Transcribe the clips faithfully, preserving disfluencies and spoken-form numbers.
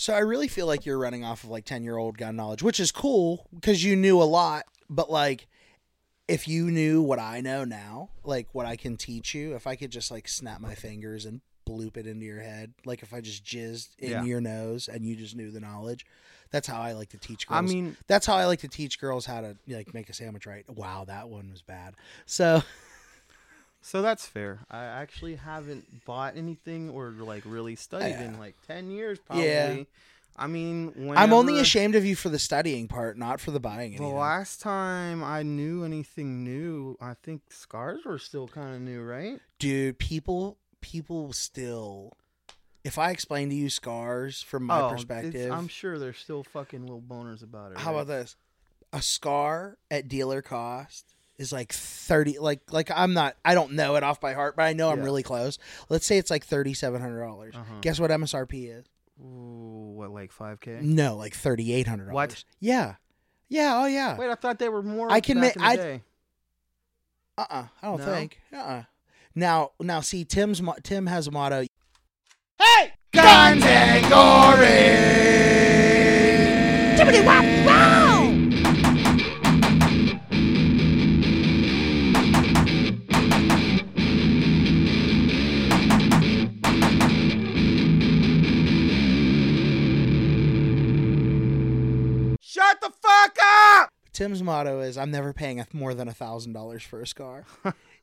So I really feel like you're running off of like ten-year-old gun knowledge, which is cool because you knew a lot. But like, if you knew what I know now, like what I can teach you, if I could just like snap my fingers and bloop it into your head, like if I just jizzed in yeah. your nose and you just knew the knowledge, that's how I like to teach girls. I mean, that's how I like to teach girls how to like make a sandwich right. Wow, that one was bad. So. So that's fair. I actually haven't bought anything or like really studied yeah. in like ten years probably. Yeah. I mean, whenever... I'm only ashamed of you for the studying part, not for the buying anything. The last time I knew anything new, I think scars were still kind of new, right? Dude, people people still... If I explain to you scars from my oh, perspective... I'm sure there's still fucking little boners about it. How right? about this? A scar at dealer cost... is like thirty, like like I'm not, I don't know it off by heart, but I know yeah. I'm really close. Let's say it's like thirty-seven hundred dollars. Uh-huh. Guess what M S R P is? Ooh, what, like five K? No, like thirty-eight hundred dollars. What? Yeah. Yeah, oh yeah. Wait, I thought they were more I can back ma- in the I, day. Uh-uh, I don't no? think. Uh-uh. Now, now see, Tim's mo- Tim has a motto. Hey! Guns and Gory! Jibbity wop wow! Shut the fuck up! Tim's motto is, I'm never paying more than one thousand dollars for a scar.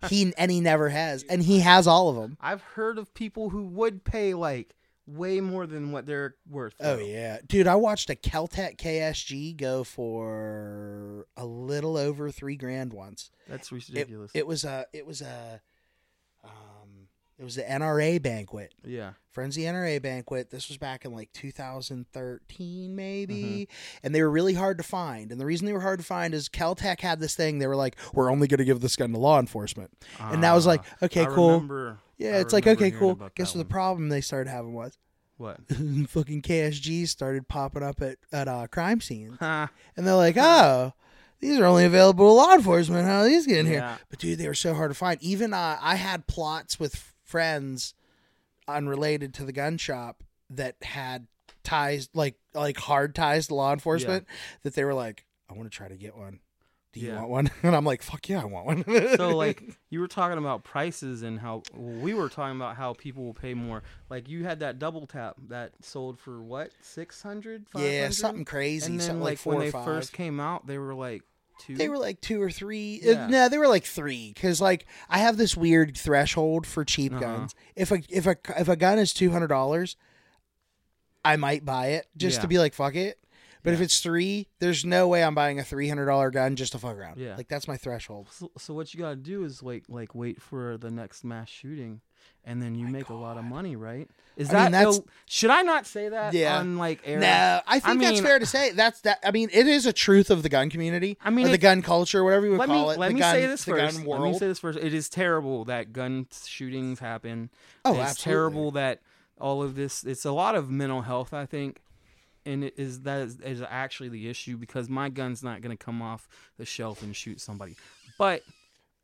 He And he never has. And he has all of them. I've heard of people who would pay, like, way more than what they're worth. Oh, though. Yeah. Dude, I watched a Kel-Tec K S G go for a little over three grand once. That's ridiculous. It, it was a... It was a um, It was the N R A banquet. Yeah. Friends of the N R A banquet. This was back in like two thousand thirteen, maybe. Mm-hmm. And they were really hard to find. And the reason they were hard to find is Kel-Tec had this thing. They were like, we're only going to give this gun to law enforcement. Uh, and I was like, okay, I cool. Remember, yeah, it's like, okay, cool. Guess what one. The problem they started having was? What? Fucking K S Gs started popping up at, at uh, crime scenes. and they're like, oh. These are only available to law enforcement. How are these getting here? Yeah. But, dude, they were so hard to find. Even uh, I had plots with friends unrelated to the gun shop that had ties, like like hard ties to law enforcement, yeah. that they were like, I want to try to get one. Do you yeah. want one? And I'm like, fuck yeah, I want one. So, like, you were talking about prices and how well, we were talking about how people will pay more. Like, you had that double tap that sold for what, six hundred? Yeah, something crazy. And then, something like, like four when or they five. First came out, they were like, Two? They were like two or three. Yeah. Uh, no, they were like three. Because like I have this weird threshold for cheap uh-huh. guns. If a if a if a gun is two hundred dollars, I might buy it just yeah. to be like fuck it. But yeah. if it's three, there's no way I'm buying a three hundred dollar gun just to fuck around. Yeah, like that's my threshold. So, so what you gotta do is like like wait for the next mass shooting, and then you oh make God. a lot of money, right? Is I that mean, that's, no, should I not say that? Yeah. On like air? No, I think I mean, that's fair to say. That's that. I mean, it is a truth of the gun community. I mean, or the it, gun culture, whatever you would let call me, it. Let the me gun, say this first. Let me say this first. It is terrible that gun shootings happen. Oh, it's absolutely. terrible that all of this. It's a lot of mental health, I think. And it is that is, is actually the issue because my gun's not going to come off the shelf and shoot somebody. But,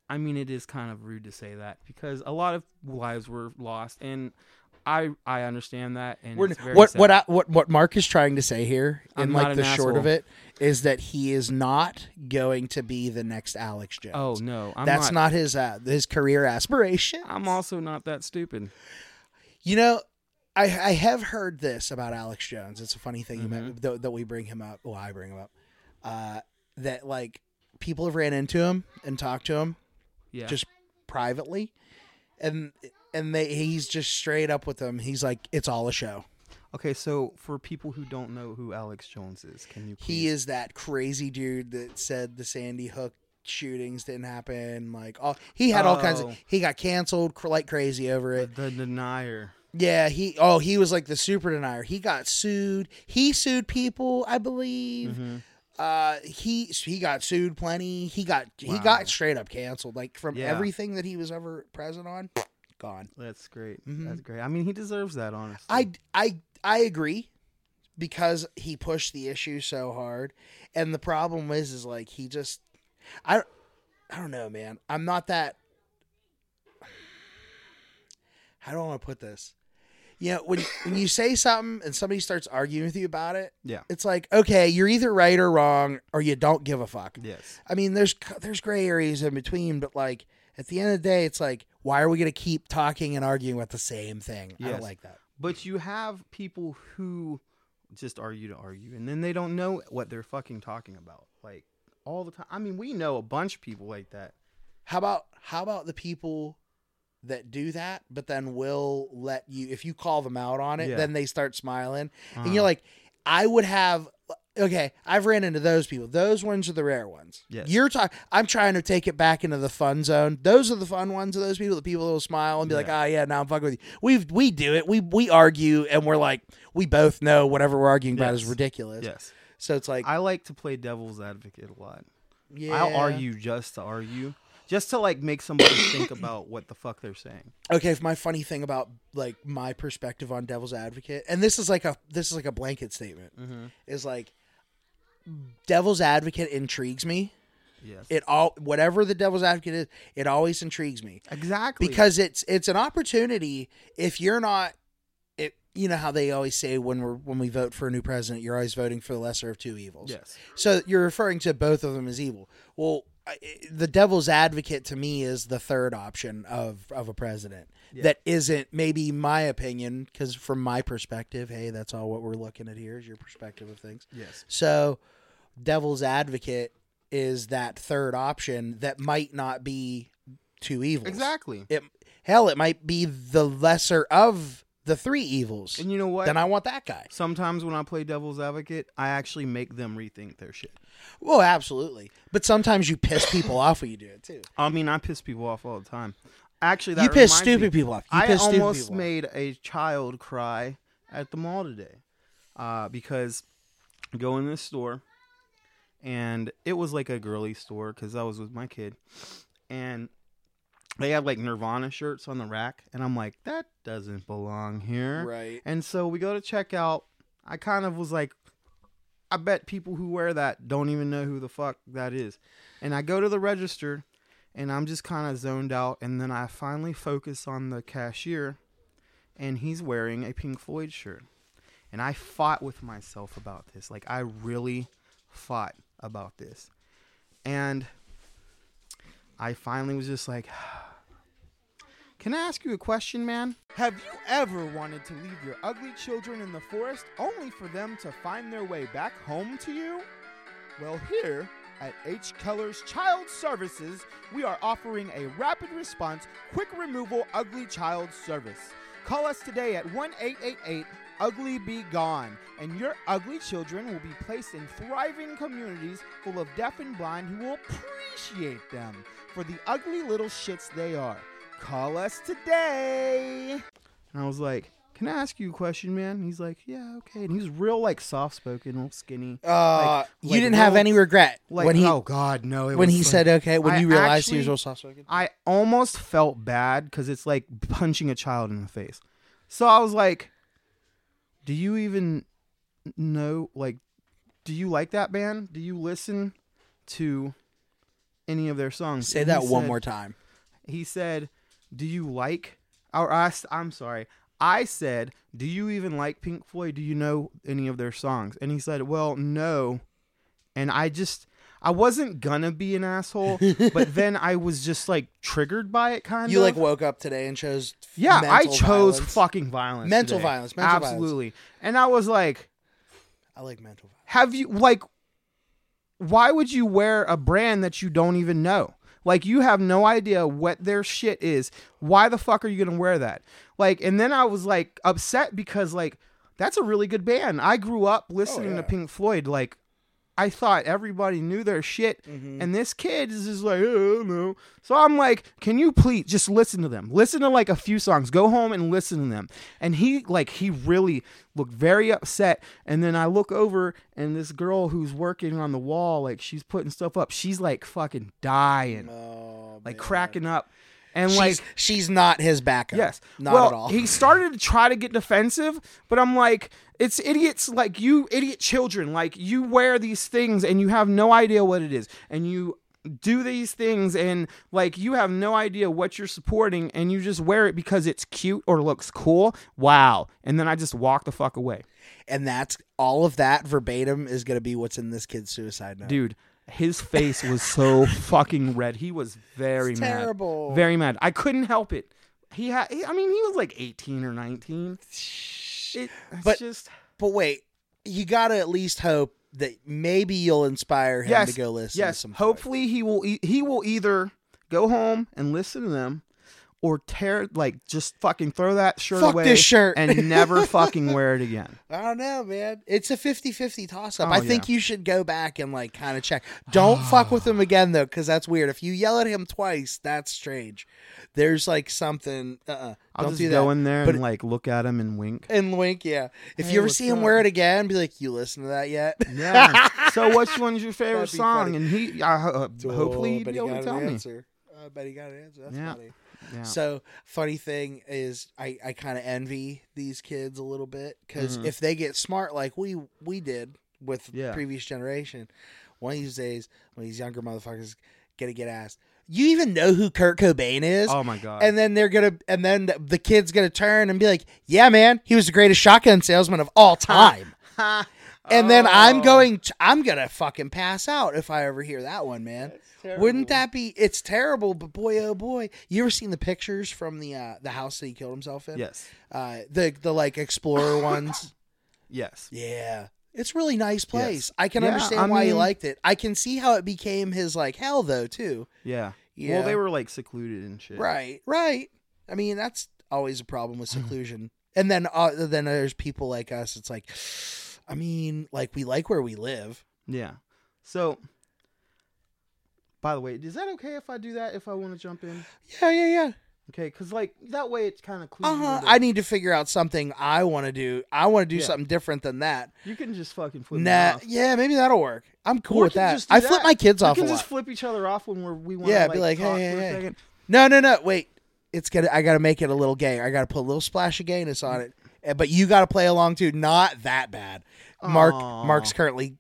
I mean, it is kind of rude to say that because a lot of lives were lost, and I I understand that. And we're, it's very what sad. what I, what what Mark is trying to say here, in I'm like the asshole. short of it, is that he is not going to be the next Alex Jones. Oh no, I'm that's not, not his uh, his career aspiration. I'm also not that stupid. You know. I, I have heard this about Alex Jones. It's a funny thing mm-hmm. about, th- that we bring him up. Well, I bring him up. Uh, that, like, people have ran into him and talked to him yeah. just privately. And and they he's just straight up with them. He's like, it's all a show. Okay, so for people who don't know who Alex Jones is, can you please... He is that crazy dude that said the Sandy Hook shootings didn't happen. Like all He had oh. all kinds of... He got canceled like crazy over it. The denier. Yeah, he oh he was like the super denier. He got sued. He sued people, I believe. Mm-hmm. Uh, he he got sued plenty. He got wow. he got straight up canceled. Like from yeah. everything that he was ever present on, gone. That's great. Mm-hmm. That's great. I mean, he deserves that, honestly. I I I agree because he pushed the issue so hard, and the problem is is like he just I I don't know, man. I'm not that. How do I want to put this? you know, when when you say something and somebody starts arguing with you about it, yeah, it's like, okay, you're either right or wrong, or you don't give a fuck. Yes. I mean, there's there's gray areas in between, but like at the end of the day, it's like, why are we going to keep talking and arguing about the same thing? Yes. I don't like that. But you have people who just argue to argue, and then they don't know what they're fucking talking about, like all the time. I mean, we know a bunch of people like that. How about how about the people that do that, but then will let you, if you call them out on it, yeah. then they start smiling. Uh-huh. And you're like, I would have, okay, I've ran into those people. Those ones are the rare ones. Yes. You're talking, I'm trying to take it back into the fun zone. Those are the fun ones of those people, the people that will smile and be yeah. like, oh yeah, now I'm fucking with you. We we do it. We we argue and we're like, we both know whatever we're arguing yes. about is ridiculous. Yes. So it's like, I like to play devil's advocate a lot. Yeah. I'll argue just to argue. Just to, like, make somebody think about what the fuck they're saying. Okay, if my funny thing about, like, my perspective on Devil's Advocate, and this is, like, a this is like a blanket statement, mm-hmm. is, like, Devil's Advocate intrigues me. Yes. It all, whatever the Devil's Advocate is, it always intrigues me. Exactly. Because it's it's an opportunity, if you're not, it, you know how they always say when we're when we vote for a new president, you're always voting for the lesser of two evils. Yes. So you're referring to both of them as evil. Well, the devil's advocate to me is the third option of, of a president yeah. that isn't maybe my opinion. Cause from my perspective, hey, that's all what we're looking at here is your perspective of things. Yes. So devil's advocate is that third option that might not be two evils. Exactly. It, hell, it might be the lesser of the three evils. And you know what? Then I want that guy. Sometimes when I play devil's advocate, I actually make them rethink their shit. Well, absolutely. But sometimes you piss people off when you do it, too. I mean, I piss people off all the time. Actually, that You piss stupid me, people off. You I almost made off. a child cry at the mall today uh, because I go in this store, and it was like a girly store because I was with my kid, and they had like Nirvana shirts on the rack, and I'm like, that doesn't belong here. Right. And so we go to checkout. I kind of was like, I bet people who wear that don't even know who the fuck that is. And I go to the register, and I'm just kind of zoned out, and then I finally focus on the cashier, and he's wearing a Pink Floyd shirt. And I fought with myself about this. Like, I really fought about this. And I finally was just like, can I ask you a question, man? Have you ever wanted to leave your ugly children in the forest only for them to find their way back home to you? Well, here at H. Keller's Child Services, we are offering a rapid response, quick removal, ugly child service. Call us today at one eight eight eight, ugly be gone, and your ugly children will be placed in thriving communities full of deaf and blind who will appreciate them for the ugly little shits they are. Call us today. And I was like, can I ask you a question, man? And he's like, yeah, okay. And he was real, like, soft-spoken, real skinny. Uh, like, you like, didn't real, have any regret? Like, when he, oh, God, no. It when was he like, said, okay, when I you realized actually, he was real soft-spoken? I almost felt bad because it's like punching a child in the face. So I was like, do you even know, like, do you like that band? Do you listen to any of their songs? Say and that one said, more time. He said, do you like, or I, I'm sorry, I said, do you even like Pink Floyd? Do you know any of their songs? And he said, well, no. And I just, I wasn't gonna be an asshole, but then I was just like triggered by it kind you, of. You like woke up today and chose Yeah, I chose violence. fucking violence. Mental today. violence. Mental Absolutely. Violence. And I was like, I like mental violence. Have you, like, why would you wear a brand that you don't even know? Like, you have no idea what their shit is. Why the fuck are you going to wear that? Like, and then I was, like, upset because, like, that's a really good band. I grew up listening oh, yeah. to Pink Floyd. Like, I thought everybody knew their shit. Mm-hmm. And this kid is just like, oh, no. So I'm like, can you please just listen to them? Listen to, like, a few songs. Go home and listen to them. And he, like, he really looked very upset. And then I look over, and this girl who's working on the wall, like, she's putting stuff up. She's, like, fucking dying. Oh, like, man. cracking up. And, she's, like... She's not his backup. Yes. Not well, at all. He started to try to get defensive, but I'm like... It's idiots like you, idiot children. Like, you wear these things and you have no idea what it is. And you do these things, and like you have no idea what you're supporting, and you just wear it because it's cute or looks cool. Wow. And then I just walk the fuck away. And that's all of that verbatim is going to be what's in this kid's suicide note. Dude, his face was so fucking red. He was very it's mad. Terrible. Very mad. I couldn't help it. He had, I mean, he was like eighteen or nineteen. It, it's but, just. But wait, you got to at least hope that maybe you'll inspire him yes, to go listen yes. to some. Hopefully he will e- he will either go home and listen to them or tear like just fucking throw that shirt Fuck away this shirt. and never fucking wear it again. I don't know, man. It's a fifty-fifty toss up. Oh, I yeah. think you should go back and like kind of check. Don't oh. fuck with him again though, cuz that's weird. If you yell at him twice, that's strange. There's like something uh-uh. I'll don't just do go that. in there but and like look at him and wink. And wink, yeah. If hey, you ever see him up? wear it again, be like, "You listen to that yet?" Yeah. So which one's your favorite song? Funny. And he, I, uh, oh, hopefully, he'd be able to tell an me. I bet he got an answer. That's yeah. funny. Yeah. So funny thing is, I, I kind of envy these kids a little bit because mm-hmm. if they get smart like we we did with yeah. the previous generation, one of these days when these younger motherfuckers gonna get asked, "You even know who Kurt Cobain is?" Oh my god! And then they're gonna, and then the kid's gonna turn and be like, "Yeah, man, he was the greatest shotgun salesman of all time." And oh. then I'm going, to, I'm gonna fucking pass out if I ever hear that one, man. Wouldn't that be? It's terrible, but boy, oh boy! You ever seen the pictures from the uh, the house that he killed himself in? Yes. Uh, the the like explorer ones. Yes. Yeah. It's a really nice place. Yes. I can yeah, understand I why mean, he liked it. I can see how it became his like hell though too. Yeah. yeah. Well, they were like secluded and shit. Right. Right. I mean, that's always a problem with seclusion. And then uh, then there's people like us. It's like, I mean, like we like where we live. Yeah. So, by the way, is that okay if I do that? If I want to jump in? Yeah. Yeah. Yeah. Okay, because like that way it's kind of cool. Uh-huh. I need to figure out something I want to do. I want to do yeah. something different than that. You can just fucking flip nah, off. Yeah, maybe that'll work. I'm cool or with that. I that. flip my kids we off a lot. We can just flip each other off when we're, we want to yeah, like, be like, talk hey, for hey, a second. No, no, no. Wait. It's gonna. I got to make it a little gay. I got to put a little splash of gayness on it. But you got to play along too. Not that bad. Mark. Aww. Mark's currently...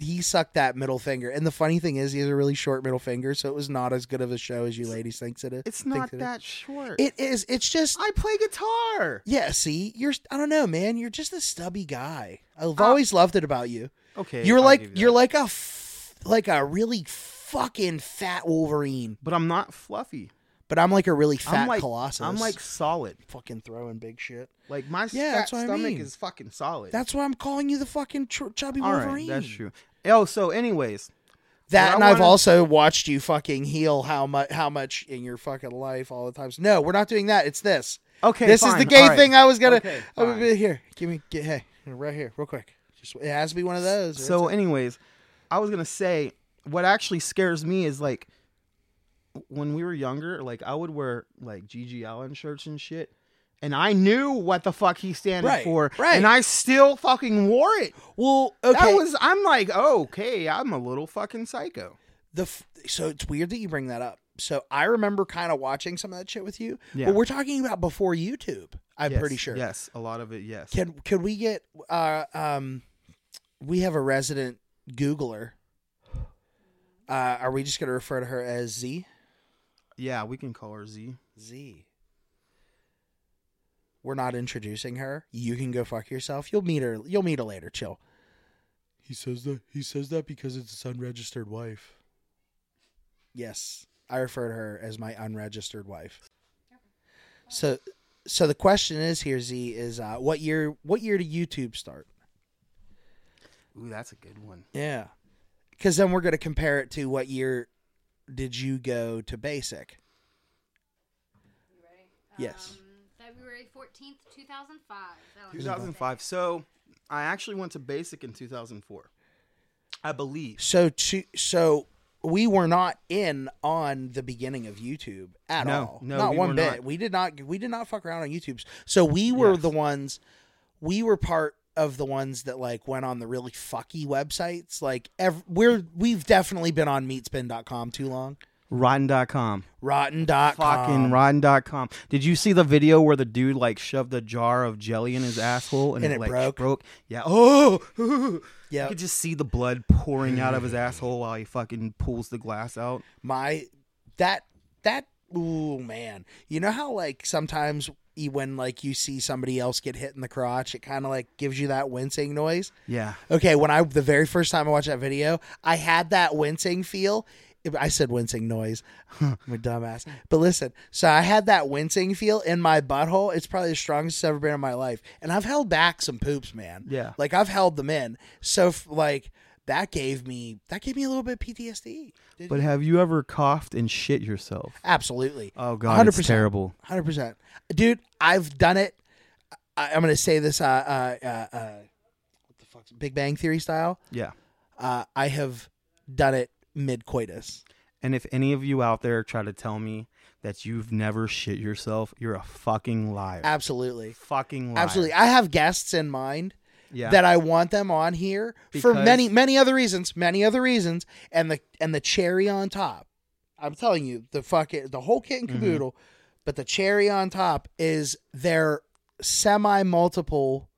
He sucked that middle finger. And the funny thing is he has a really short middle finger, so it was not as good of a show as you ladies think it is. It's not that short. It is. It's just... I play guitar. Yeah, see? You're... I don't know, man. You're just a stubby guy. I've uh, always loved it about you. Okay. You're like you're like a, f- like a really fucking fat Wolverine. But I'm not fluffy. But I'm like a really fat I'm like, Colossus. I'm like solid. Fucking throwing big shit. Like my yeah, fat stomach I mean. is fucking solid. That's why I'm calling you the fucking ch- chubby All Wolverine. Right, that's true. Oh, so anyways. That and wanna... I've also watched you fucking heal how much how much in your fucking life all the time. So, no, we're not doing that. It's this. Okay, This fine. is the gay right. thing I was going to. Okay, here, give me, get, hey, right here, real quick. Just, it has to be one of those. So anyways, I was going to say, what actually scares me is like, when we were younger, like I would wear like G G Allin shirts and shit. And I knew what the fuck he standing right, for, right. and I still fucking wore it. Well, okay. That was, I'm like, oh, okay, I'm a little fucking psycho. The f- So it's weird that you bring that up. So I remember kind of watching some of that shit with you. Yeah. But we're talking about before YouTube, I'm yes, pretty sure. Yes, a lot of it, yes. Can, could we get, uh, um, we have a resident Googler. Uh, are we just going to refer to her as Z? Yeah, we can call her Z. Z. We're not introducing her. You can go fuck yourself. You'll meet her. You'll meet her later. Chill. He says that. He says that because it's his unregistered wife. Yes, I refer to her as my unregistered wife. So, so the question is here, Z, is uh, what year? What year did YouTube start? Ooh, that's a good one. Yeah, because then we're gonna compare it to what year did you go to basic? You ready? Yes. Um... February fourteenth, two thousand five. two thousand five. So I actually went to basic in two thousand four, I believe. So to, so we were not in on the beginning of YouTube at no, all. No, not we one were bit. Not. We did not. We did not fuck around on YouTube. So we were yes. the ones. We were part of the ones that like went on the really fucky websites. Like ev- we're we've definitely been on meatspin dot com too long. Rotten dot com. Rotten dot com. Fucking Rotten dot com. Did you see the video where the dude like shoved a jar of jelly in his asshole and, and it, it like broke? broke? Yeah. Oh. Yeah. You could just see the blood pouring out of his asshole while he fucking pulls the glass out. My that that ooh man. You know how like sometimes when like you see somebody else get hit in the crotch, it kind of like gives you that wincing noise? Yeah. Okay, when I the very first time I watched that video, I had that wincing feel. I said wincing noise. I'm a dumbass. But listen, so I had that wincing feel in my butthole. It's probably the strongest it's ever been in my life. And I've held back some poops, man. Yeah. Like, I've held them in. So, like, that gave me that gave me a little bit of P T S D. But have you ever coughed and shit yourself? Absolutely. Oh, God, one hundred percent, it's terrible. one hundred percent. Dude, I've done it. I, I'm going to say this, uh, uh, uh, uh, what the fuck's Big Bang Theory style. Yeah. Uh, I have done it mid-coitus. And if any of you out there try to tell me that you've never shit yourself, you're a fucking liar. Absolutely. Fucking liar. Absolutely. I have guests in mind yeah. that I want them on here because for many, many other reasons, many other reasons. And the, and the cherry on top, I'm telling you, the fucking, the whole kit and caboodle, mm-hmm. but the cherry on top is their semi-multiple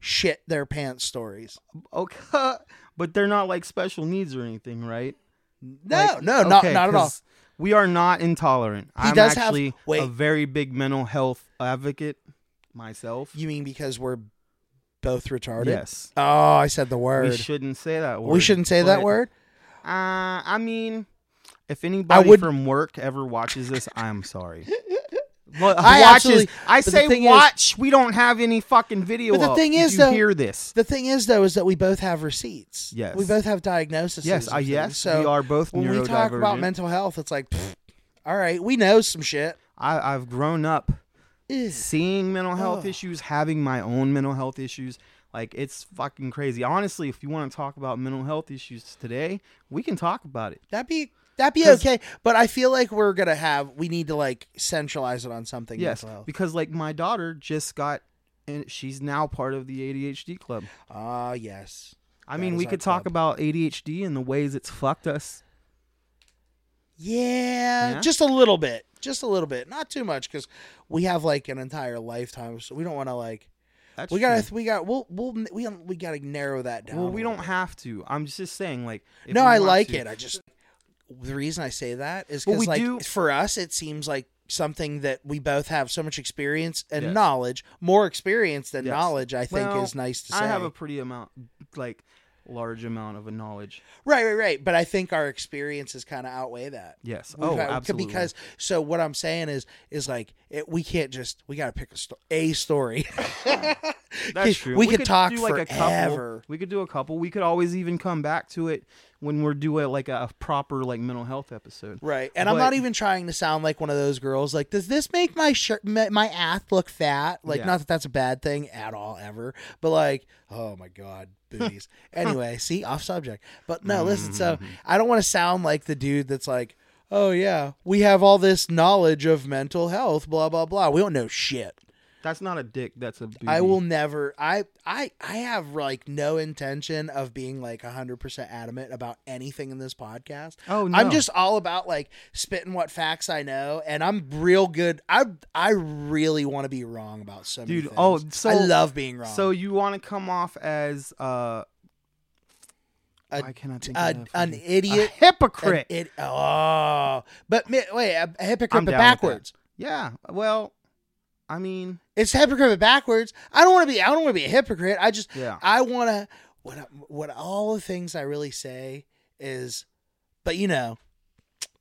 shit their pants stories. Okay. But they're not like special needs or anything, right? No, like, no, not okay, not at all. We are not intolerant. He I'm does actually have, wait. a very big mental health advocate myself. You mean because we're both retarded? Yes. Oh, I said the word. We shouldn't say that word. We shouldn't say but, that word? Uh, I mean, if anybody would... from work ever watches this, I'm sorry. Well, I watches, I say watch. Is, we don't have any fucking video. But the thing up. is, though, hear this. The thing is, though, is that we both have receipts. Yes, we both have diagnoses. Yes, I uh, yes. So we are both when neurodivergent. When we talk about mental health, it's like, pfft, all right, we know some shit. I, I've grown up Ew. seeing mental health oh. issues, having my own mental health issues. Like, it's fucking crazy. Honestly, if you want to talk about mental health issues today, we can talk about it. That'd be. That'd be okay, but I feel like we're going to have, we need to like centralize it on something. Yes, well. Because like my daughter just got, and she's now part of the A D H D club. Ah, uh, yes. I that mean, we could club. talk about A D H D and the ways it's fucked us. Yeah, yeah, just a little bit, just a little bit, not too much because we have like an entire lifetime, so we don't want to like. That's we got we got we'll, we'll we we got to narrow that down. Well, we don't bit. have to. I'm just saying, like. No, I like to, it. I just. The reason I say that is because, well, like, do. for us, it seems like something that we both have so much experience and yes. knowledge, more experience than yes. knowledge, I think well, is nice to say. I have a pretty amount, like, large amount of a knowledge. Right, right, right. But I think our experiences kind of outweigh that. Yes. We've oh, got, absolutely. Because, so what I'm saying is, is like, it, we can't just, we got to pick a, sto- a story. That's true. We, we could, could talk do like a couple. We could do a couple. We could always even come back to it when we're doing like a proper like mental health episode. Right. And but, I'm not even trying to sound like one of those girls. Like, does this make my shirt, my, my ass look fat? Like, yeah. not that that's a bad thing at all ever. But like, oh my God, booties. Anyway, see, off subject. But no, listen. So I don't want to sound like the dude that's like, oh yeah, we have all this knowledge of mental health, blah blah blah. We don't know shit. That's not a dick. That's a booty. I will never. I I I have like no intention of being like a hundred percent adamant about anything in this podcast. Oh no! I'm just all about like spitting what facts I know, and I'm real good. I I really want to be wrong about so many Dude, things. Oh, so I love being wrong. So you want to come off as uh, a, I cannot think a, of an idiot, a hypocrite. An, it, oh, but wait, a, a hypocrite I'm but backwards. Yeah. Well. I mean, it's hypocrite but backwards. I don't want to be. I don't want to be a hypocrite. I just. Yeah. I want to. What? What? All the things I really say is, but you know,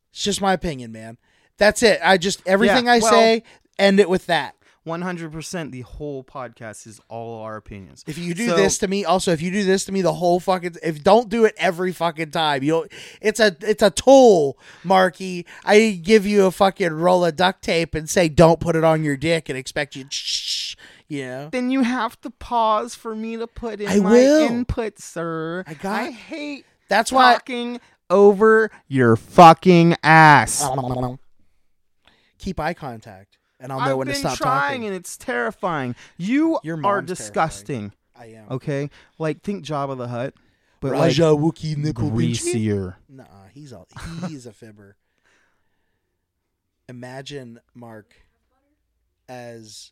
it's just my opinion, man. That's it. I just everything yeah, I well, say end it with that. One hundred percent. The whole podcast is all our opinions. If you do so, this to me, also if you do this to me, the whole fucking. If don't do it every fucking time, you. It's a. It's a tool, Marky. I give you a fucking roll of duct tape and say don't put it on your dick and expect you. Shh, you know. Then you have to pause for me to put in I my will. input, sir. I got. I hate. That's talking why I, over your fucking ass. Keep eye contact. And I'll know I've when to stop talking. I've been trying, and it's terrifying. You are disgusting. Terrifying. I am. Okay? Like, think Jabba the Hutt. But Raja like, Wookie Nickel Greasier. Nah, he's, all, he's a fibber. imagine Mark as...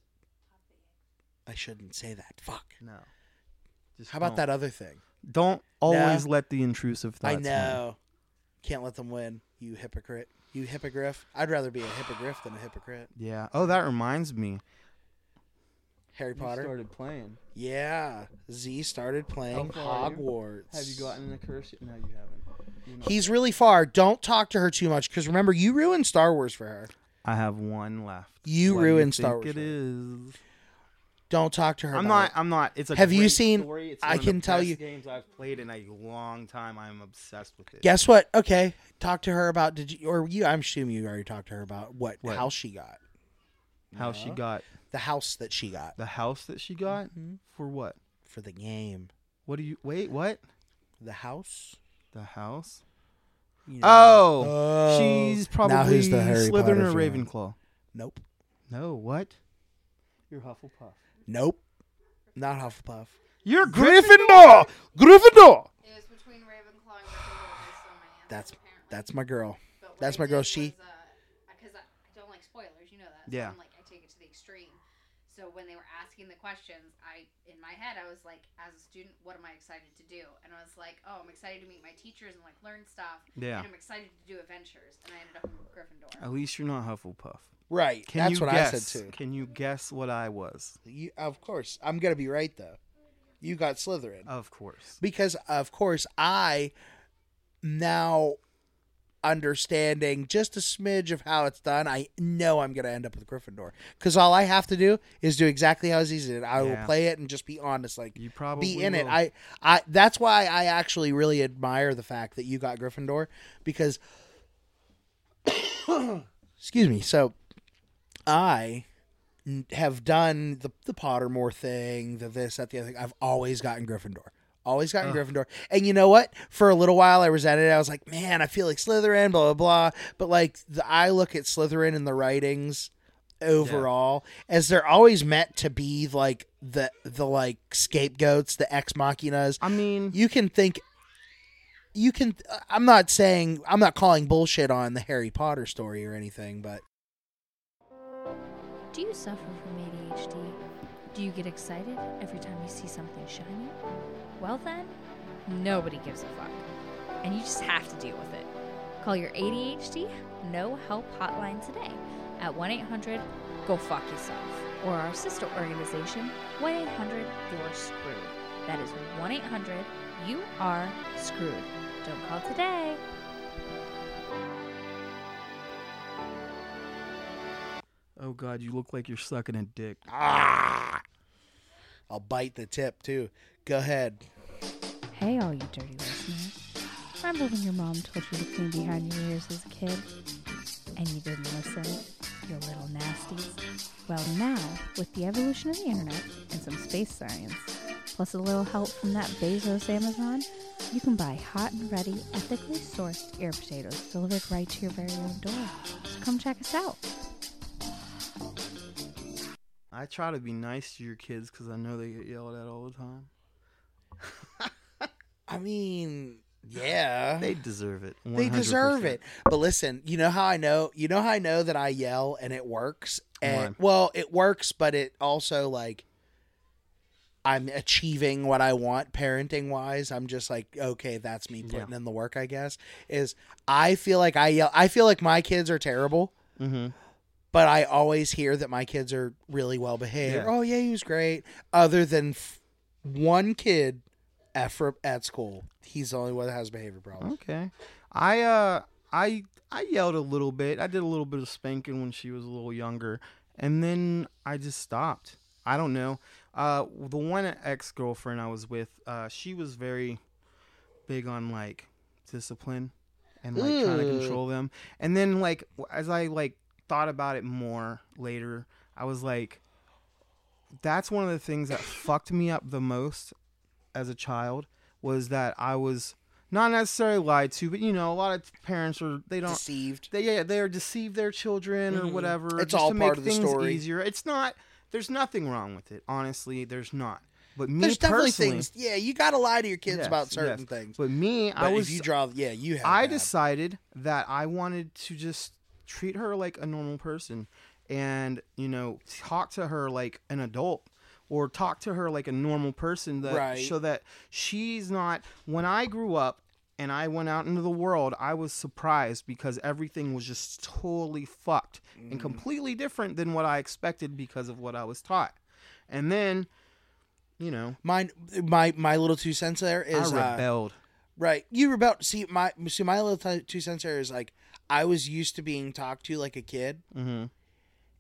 I shouldn't say that. Fuck. No. Just How about don't. that other thing? Don't always no. let the intrusive thoughts I know. Win. Can't let them win, you hypocrite. You hippogriff. I'd rather be a hippogriff than a hypocrite. Yeah. Oh, that reminds me. Harry Potter. You started playing. Yeah. Z started playing Hogwarts. Have you gotten a curse? No, you haven't. You know. He's really far. Don't talk to her too much, because remember, you ruined Star Wars for her. I have one left. You what ruined you Star Wars. It for is. Don't talk to her. I'm not. It. I'm not. It's a. Have great you seen? Story. It's one I of can the tell you. Games I've played in a long time. I'm obsessed with it. Guess what? Okay, talk to her about. Did you or you? I'm assuming you already talked to her about what, what? house she got. How no. she got the house that she got. The house that she got mm-hmm. for what? For the game. What do you wait? What? The house. The house. You know. oh, oh, she's probably now who's the Harry Slytherin or Ravenclaw. Nope. No. What? You're Hufflepuff. Nope. Not Hufflepuff. You're Gryffindor! Gryffindor! It was between Ravenclaw and Gryffindor based on my answer, That's apparently. That's my girl. But that's my girl. She. Because uh, I don't like spoilers, you know that. So yeah. I'm like, I take it to the extreme. So when they were asking the questions, I in my head, I was like, as a student, what am I excited to do? And I was like, oh, I'm excited to meet my teachers and like learn stuff. Yeah. And I'm excited to do adventures. And I ended up with Gryffindor. At least you're not Hufflepuff. Right. Can That's what guess? I said too. Can you guess what I was? You, of course. I'm going to be right though. You got Slytherin. Of course. Because of course I now understanding just a smidge of how it's done. I know I'm going to end up with Gryffindor because all I have to do is do exactly how Aziz did. I yeah. will play it and just be honest. Like you probably be in will. it. I, I, that's why I actually really admire the fact that you got Gryffindor because excuse me. So, I have done the, the Pottermore thing, the this, that, the other thing. I've always gotten Gryffindor. Always gotten Ugh. Gryffindor. And you know what? For a little while, I resented it. I was like, man, I feel like Slytherin, blah, blah, blah. But, like, the, I look at Slytherin and the writings overall yeah. as they're always meant to be, like, the, the like, scapegoats, the ex machinas. I mean... You can think... You can... I'm not saying... I'm not calling bullshit on the Harry Potter story or anything, but... Do you suffer from A D H D? Do you get excited every time you see something shiny? Well then, nobody gives a fuck. And you just have to deal with it. Call your A D H D No Help Hotline today at one eight hundred go fuck yourself or our sister organization, one eight hundred you're screwed. That is one eight hundred you are screwed. Don't call today. Oh, God, you look like you're sucking a dick. Ah! I'll bite the tip, too. Go ahead. Hey, all you dirty listeners. Remember when your mom told you to clean behind your ears as a kid? And you didn't listen? You little nasties. Well, now, with the evolution of the internet and some space science, plus a little help from that Bezos Amazon, you can buy hot and ready, ethically sourced ear potatoes delivered right to your very own door. So come check us out. I try to be nice to your kids because I know they get yelled at all the time. I mean, yeah, they deserve it. one hundred percent. They deserve it. But listen, you know how I know, you know how I know that I yell and it works, and Why? well, it works, but it also like I'm achieving what I want parenting wise. I'm just like, okay, that's me putting yeah. in the work. I guess is I feel like I yell. I feel like my kids are terrible. Mm-hmm. But I always hear that my kids are really well behaved. Yeah. Oh, yeah, he was great. Other than f- one kid at, for, at school, he's the only one that has behavior problems. Okay. I uh, I I yelled a little bit. I did a little bit of spanking when she was a little younger. And then I just stopped. I don't know. Uh, the one ex-girlfriend I was with, uh, she was very big on, like, discipline and, like, Ooh. trying to control them. And then, like, as I, like, thought about it more later, I was like, that's one of the things that fucked me up the most as a child, was that I was not necessarily lied to, but you know, a lot of parents are, they don't deceived they yeah they are deceive their children mm-hmm. or whatever. It's just all to part make of the things story easier. It's not, there's nothing wrong with it, honestly, there's not. But me There's definitely things. Yeah, you gotta lie to your kids yes, about certain yes. things. But me, but I was you draw yeah you have I that. decided that I wanted to just treat her like a normal person and, you know, talk to her like an adult or talk to her like a normal person that right. so that she's not. When I grew up and I went out into the world, I was surprised because everything was just totally fucked mm. and completely different than what I expected because of what I was taught. And then, you know, my my my little two cents there is I rebelled. Uh, right, you rebelled. See, my see my little two cents there is like I was used to being talked to like a kid, mm-hmm.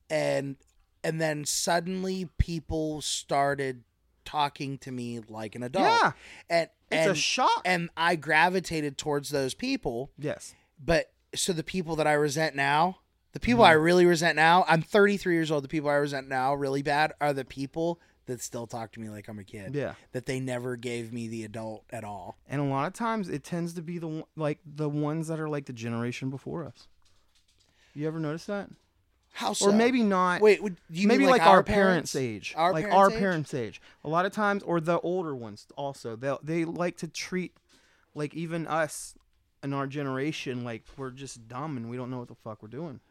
and and then suddenly people started talking to me like an adult. Yeah, and it's and, a shock. And I gravitated towards those people. Yes, but so the people that I resent now. The people mm-hmm. I really resent now, I'm thirty-three years old. The people I resent now really bad are the people that still talk to me like I'm a kid. Yeah. That they never gave me the adult at all. And a lot of times it tends to be the like the ones that are like the generation before us. You ever notice that? How so? Or maybe not. Wait, would you maybe mean like, like our, our parents', parents age. Our like parents our age? parents' age. A lot of times, or the older ones also, they they like to treat like even us in our generation like we're just dumb and we don't know what the fuck we're doing.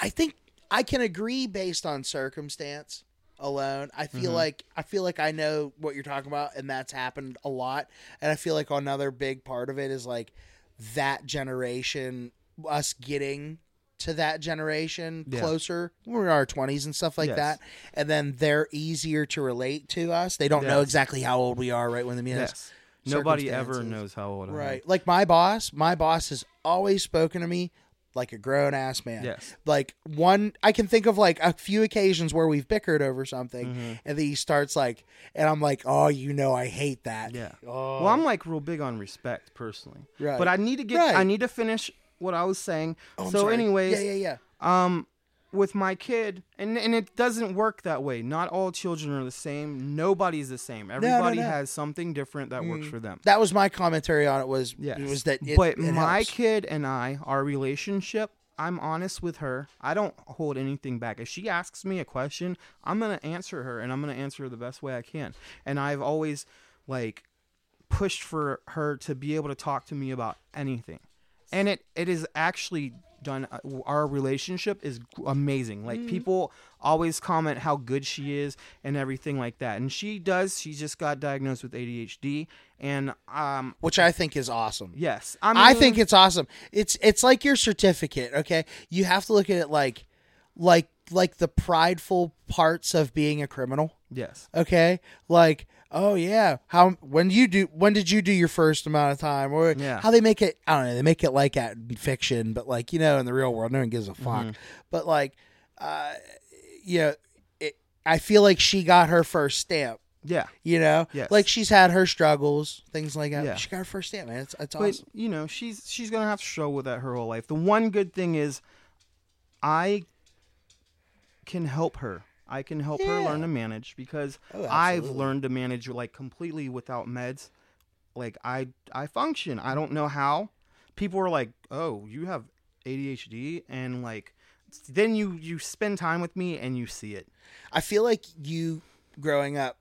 I think I can agree based on circumstance alone. I feel mm-hmm. like I feel like I know what you're talking about, and that's happened a lot. And I feel like another big part of it is like that generation, us getting to that generation yeah. closer. We're in our twenties and stuff like yes. that. And then they're easier to relate to us. They don't yes. know exactly how old we are right when the meet yes. us. Nobody ever knows how old I am. Right. Like my boss, my boss has always spoken to me like a grown ass man. Yes. Like one, I can think of like a few occasions where we've bickered over something mm-hmm. and then he starts like, and I'm like, oh, you know, I hate that. Yeah. Oh. Well, I'm like real big on respect personally, right. but I need to get, right. I need to finish what I was saying. Oh, so sorry. anyways, yeah, yeah, yeah. Um, with my kid and, and it doesn't work that way. Not all children are the same. Nobody's the same. Everybody no, no, no. has something different that mm. works for them. That was my commentary on it was, yes. was that it, but it my helps. Kid and I, our relationship, I'm honest with her. I don't hold anything back. If she asks me a question, I'm going to answer her and I'm going to answer her the best way I can. And I've always like pushed for her to be able to talk to me about anything. And it, it is actually done. Our relationship is amazing. Like mm. people always comment how good she is and everything like that. And she does. She just got diagnosed with A D H D, and um, which I think is awesome. Yes, I mean, I think it's awesome. It's it's like your certificate. Okay, you have to look at it like, like like the prideful parts of being a criminal. Yes. Okay. Like. Oh yeah, how when you do when did you do your first amount of time or yeah. how they make it? I don't know. They make it like at fiction, but like you know, in the real world, no one gives a fuck. Mm-hmm. But like, uh, you know, it, I feel like she got her first stamp. Yeah, you know, yes. like she's had her struggles, things like that. Yeah. She got her first stamp, man. It's it's but, awesome. You know, she's she's gonna have to struggle with that her whole life. The one good thing is, I can help her. I can help yeah. her learn to manage because oh, I've learned to manage like completely without meds. Like I, I function. I don't know how. People are like, "Oh, you have A D H D," and like, then you you spend time with me and you see it. I feel like you growing up,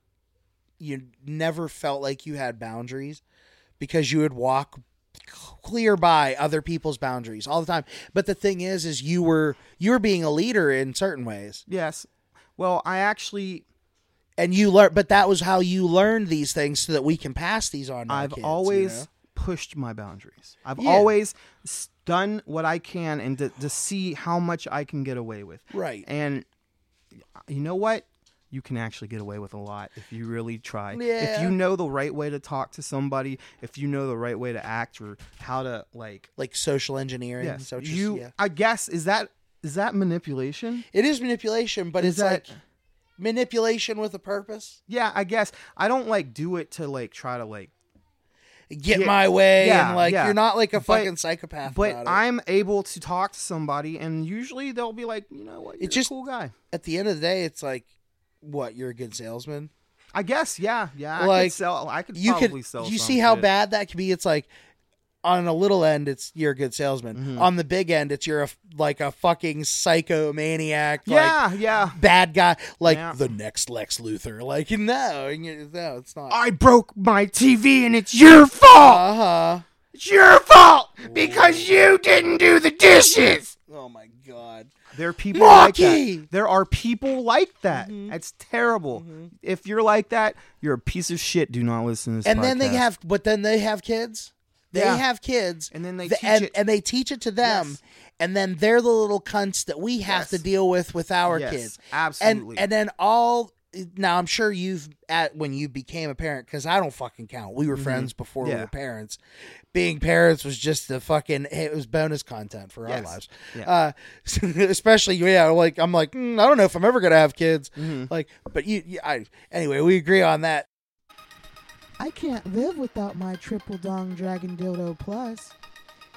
you never felt like you had boundaries because you would walk clear by other people's boundaries all the time. But the thing is, is you were you were being a leader in certain ways. Yes. Well, I actually, and you learn, but that was how you learned these things, so that we can pass these on. To I've kids, always you know? pushed my boundaries. I've yeah. always done what I can, and to, to see how much I can get away with. Right. And you know what? You can actually get away with a lot if you really try. Yeah. If you know the right way to talk to somebody, if you know the right way to act, or how to like, like social engineering. Yes. So just, you, yeah. I guess, is that. Is that manipulation? It is manipulation, but is it's that, like manipulation with a purpose. Yeah, I guess. I don't like do it to like try to like get, get my way yeah, and like yeah. you're not like a but, fucking psychopath. But about it. I'm able to talk to somebody and usually they'll be like, you know what, you're it's just, a cool guy. At the end of the day, it's like what, you're a good salesman? I guess, yeah. Yeah. Like, I could sell I could you probably could, sell. You see how shit. bad that could be? It's like on a little end, it's you're a good salesman. Mm-hmm. On the big end, it's you're a, like a fucking psychomaniac. Yeah, like, yeah. Bad guy. Like yeah. the next Lex Luthor. Like, no, no, it's not. I broke my T V and it's your fault. Uh-huh. It's your fault because you didn't do the dishes. Oh, my God. There are people Marky! like that. There are people like that. Mm-hmm. That's terrible. Mm-hmm. If you're like that, you're a piece of shit. Do not listen to this and podcast. Then they have, but then they have kids. They yeah. have kids. And then they the, teach and, it. And they teach it to them. Yes. And then they're the little cunts that we have yes. to deal with with our yes, kids. Absolutely. And, and then all... Now, I'm sure you've, at when you became a parent, because I don't fucking count. We were mm-hmm. friends before yeah. we were parents. Being parents was just the fucking, it was bonus content for yes. our lives. Yeah. Uh, especially, yeah, like, I'm like, mm, I don't know if I'm ever going to have kids. Mm-hmm. Like, but you, you, I, anyway, we agree on that. I can't live without my Triple Dong Dragon Dildo Plus.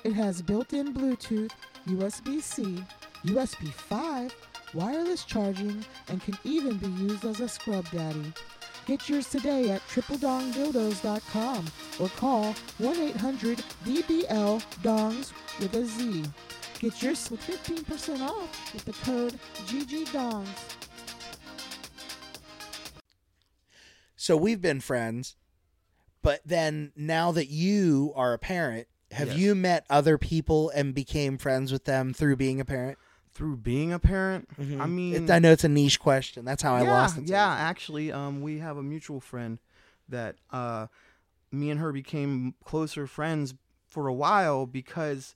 It has built-in Bluetooth, U S B C, U S B five, wireless charging, and can even be used as a scrub daddy. Get yours today at triple dong dildos dot com or call one eight hundred D B L D O N G S with a Z. Get yours for fifteen percent off with the code G G D O N G S. So we've been friends, but then now that you are a parent, have yes. you met other people and became friends with them through being a parent? Through being a parent, mm-hmm. I mean... It, I know it's a niche question. That's how yeah, I lost it. Yeah, actually, um, we have a mutual friend that uh, me and her became closer friends for a while because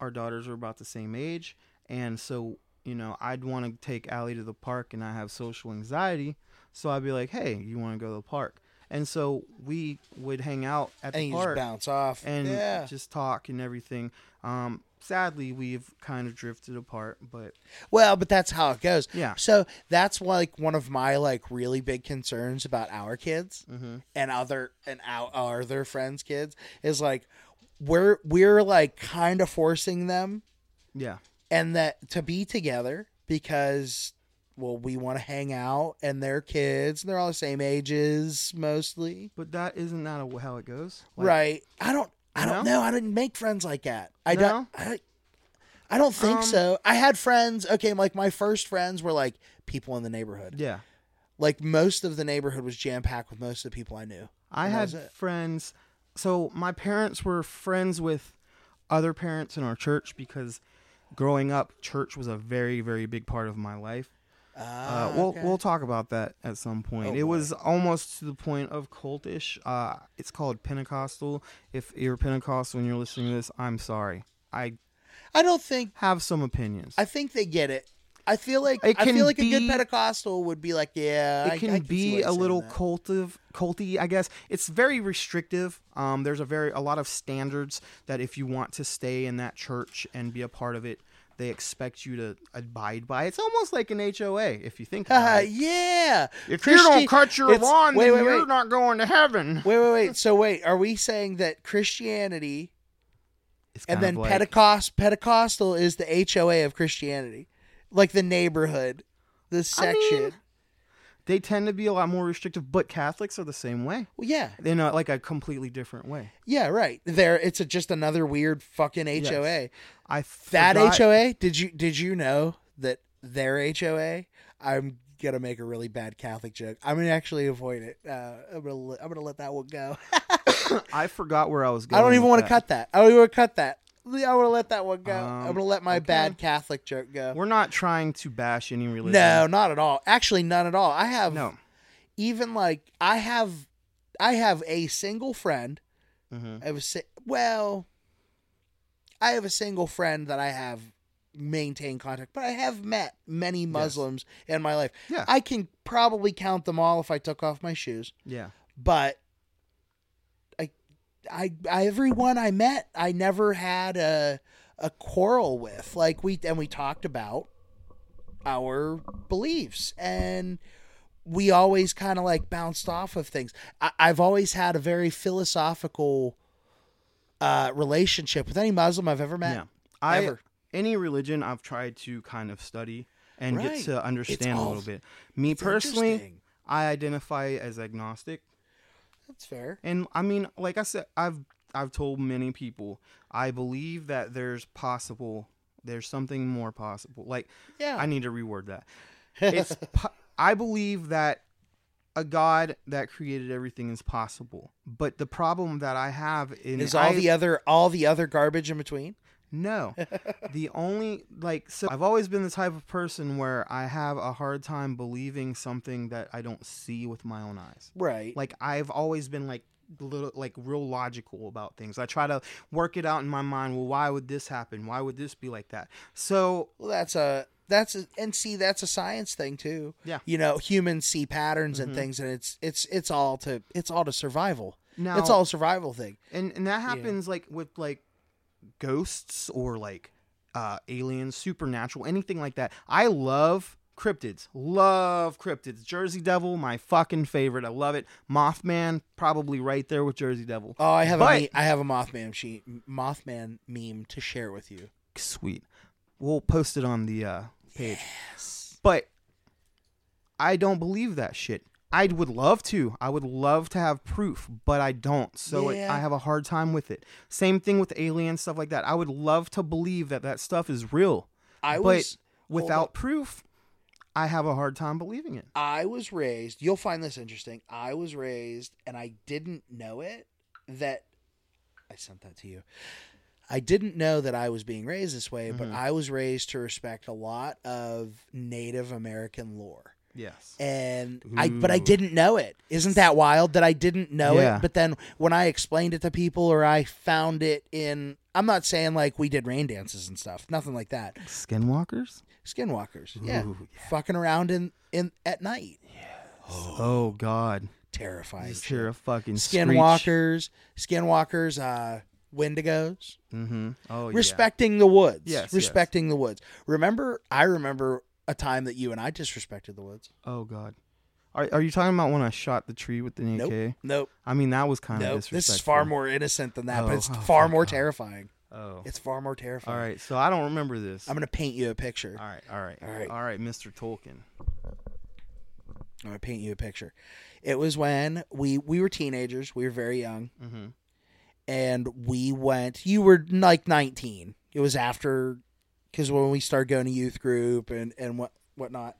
our daughters are about the same age. And so, you know, I'd want to take Allie to the park and I have social anxiety. So I'd be like, hey, you want to go to the park? And so we would hang out at the and park. And just bounce off. And yeah. just talk and everything. Um, sadly, we've kind of drifted apart, but... Well, but that's how it goes. Yeah. So that's like one of my like really big concerns about our kids mm-hmm. and other and our, our other friends' kids is like we're we're like kind of forcing them. Yeah. And that to be together because... Well, we want to hang out, and they're kids, and they're all the same ages, mostly. But that isn't that how it goes, like, right? I don't, I don't know? know. I didn't make friends like that. I no? don't, I, I don't think um, so. I had friends. Okay, like my first friends were like people in the neighborhood. Yeah, like most of the neighborhood was jam packed with most of the people I knew. I had friends. So my parents were friends with other parents in our church because growing up, church was a very, very big part of my life. Uh, uh, we'll okay. we'll talk about that at some point. Oh, it boy. was almost to the point of cultish. Uh, it's called Pentecostal. If you're Pentecostal and you're listening to this, I'm sorry. I I don't think have some opinions. I think they get it. I feel like I feel like be, a good Pentecostal would be like, yeah. It I, can, I can be a little cultive, culty, I guess. It's very restrictive. Um, there's a very a lot of standards that if you want to stay in that church and be a part of it. They expect you to abide by. It's almost like an H O A, if you think about uh, it. Yeah. If Christi- you don't cut your lawn, wait, then wait, you're wait. not going to heaven. Wait, wait, wait. So wait, are we saying that Christianity it's and then like... Pentecost, Pentecostal is the H O A of Christianity? Like the neighborhood, the section. I mean, they tend to be a lot more restrictive, but Catholics are the same way. Well, yeah. They're not like a completely different way. Yeah, right. There, it's a, just another weird fucking H O A. Yes. I that forgot. H O A? Did you did you know that their H O A? I'm gonna make a really bad Catholic joke. I'm gonna actually avoid it. Uh, I'm gonna I'm gonna let that one go. I forgot where I was going. I don't even want to cut that. I don't even want to cut that. I want to let that one go. Um, I'm gonna let my okay. bad Catholic joke go. We're not trying to bash any religion. No, not at all. Actually, none at all. I have no. Even like I have, I have a single friend. Mm-hmm. I was well. I have a single friend that I have maintained contact, but I have met many Muslims yes. in my life. Yeah. I can probably count them all if I took off my shoes. Yeah, but I, I, I everyone I met, I never had a a quarrel with. Like we and we talked about our beliefs, and we always kind of like bounced off of things. I, I've always had a very philosophical. Uh, relationship with any Muslim I've ever met. Yeah. I, ever. Any religion I've tried to kind of study and right. get to understand all, a little bit. Me personally, I identify as agnostic. That's fair. And I mean, like I said, I've I've told many people I believe that there's possible, there's something more possible. Like, yeah. I need to reword that. It's po- I believe that a God that created everything is possible. But the problem that I have in is all I, the other all the other garbage in between. No, the only like so I've always been the type of person where I have a hard time believing something that I don't see with my own eyes. Right. Like I've always been like little like real logical about things. I try to work it out in my mind. Well, why would this happen? Why would this be like that? So well, that's a that's a, and see that's a science thing too. Yeah. You know, humans see patterns mm-hmm. and things, and it's it's it's all to it's all to survival. Now, it's all a survival thing, and and that happens yeah. like with like. ghosts or like uh aliens, supernatural, anything like that. I love cryptids. Love cryptids. Jersey Devil, my fucking favorite. I love it. Mothman, probably right there with Jersey Devil. Oh, I have but, a me- I have a Mothman she- Mothman meme to share with you. Sweet. We'll post it on the uh page. Yes. But I don't believe that shit. I would love to. I would love to have proof, but I don't. So yeah. it, I have a hard time with it. Same thing with alien stuff like that. I would love to believe that that stuff is real. I but was, without proof, I have a hard time believing it. I was raised, you'll find this interesting. I was raised, and I didn't know it, that, I sent that to you. I didn't know that I was being raised this way, mm-hmm. but I was raised to respect a lot of Native American lore. Yes. And Ooh. I, but I didn't know it. Isn't that wild that I didn't know yeah. it? But then when I explained it to people or I found it in, I'm not saying like we did rain dances and stuff, nothing like that. Skinwalkers? Skinwalkers. Ooh, yeah. yeah. Fucking around in, in at night. Yes. Oh, oh God. Terrifying. Sure. Fucking Skinwalkers, screech. Skinwalkers, uh, Wendigos. Mm-hmm. Oh, Respecting yeah. the woods. Yes. Respecting yes. the woods. Remember, I remember a time that you and I disrespected the woods. Oh God, are are you talking about when I shot the tree with the A K? Nope. Nope. I mean that was kind nope. of disrespectful. This is far more innocent than that, oh, but it's oh, far more God. terrifying. Oh, it's far more terrifying. All right, so I don't remember this. I'm gonna paint you a picture. All right, all right, all right, all right, Mister Tolkien. I'm gonna paint you a picture. It was when we we were teenagers. We were very young, mm-hmm. and we went. You were like nineteen. It was after. Because when we start going to youth group and, and what whatnot,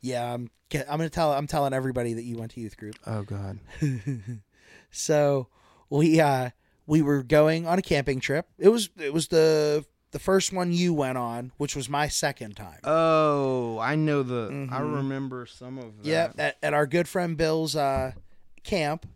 yeah, I'm I'm gonna tell I'm telling everybody that you went to youth group. Oh God! So we uh, we were going on a camping trip. It was it was the the first one you went on, which was my second time. Oh, I know the mm-hmm. I remember some of that. Yeah, at, at our good friend Bill's uh, camp.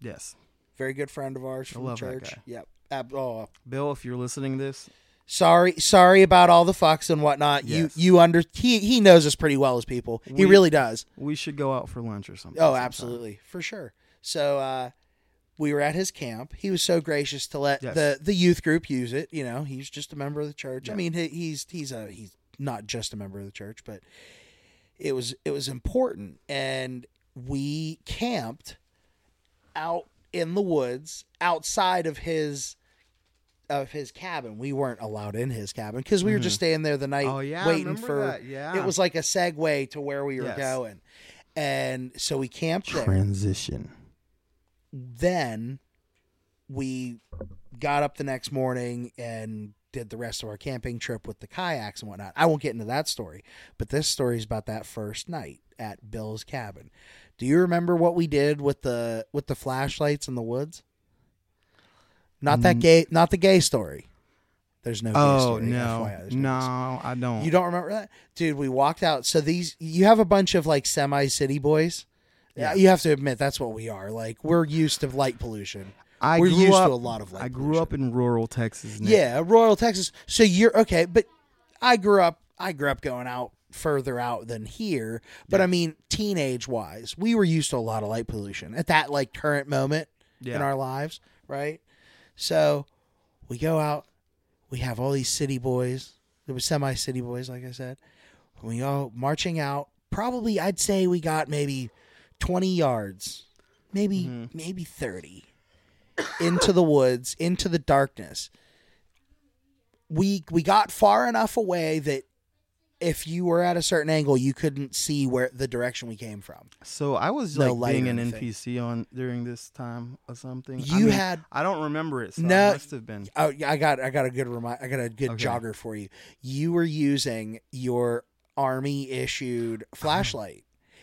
Yes, very good friend of ours from I love the church. That guy. Yep. Ab- oh. Bill, if you're listening to this. Sorry, sorry about all the fucks and whatnot. Yes. You, you under he he knows us pretty well as people. We, he really does. We should go out for lunch or something. Oh, sometime. Absolutely, for sure. So uh, we were at his camp. He was so gracious to let yes. the, the youth group use it. You know, he's just a member of the church. Yeah. I mean, he, he's he's a he's not just a member of the church, but it was it was important. And we camped out in the woods outside of his. of his cabin. We weren't allowed in his cabin because we were just staying there the night oh, yeah, waiting for yeah. it was like a segue to where we were yes. going. And so we camped there. Transition. Then we got up the next morning and did the rest of our camping trip with the kayaks and whatnot. I won't get into that story, but this story is about that first night at Bill's cabin. Do you remember what we did with the with the flashlights in the woods? Not that gay, not the gay story. There's no gay oh, story. Oh, no. No, no I don't. You don't remember that? Dude, we walked out. So these, you have a bunch of like semi-city boys. Yeah. You have to admit, that's what we are. Like, we're used to light pollution. I we're used up, to a lot of light I pollution. I grew up in rural Texas. Now. Yeah, rural Texas. So you're, okay, but I grew up, I grew up going out further out than here. But yeah. I mean, teenage-wise, we were used to a lot of light pollution at that like current moment yeah. in our lives, right? So we go out, we have all these city boys. There were semi-city boys, like I said. We go marching out. Probably, I'd say we got maybe twenty yards, maybe mm-hmm. maybe thirty, into the woods, into the darkness. We we got far enough away that if you were at a certain angle, you couldn't see where the direction we came from. So I was no like being an N P C on during this time or something. You I mean, had I don't remember it. So no, it must have been. Oh, I got I got a good remi- I got a good okay. jogger for you. You were using your army issued flashlight.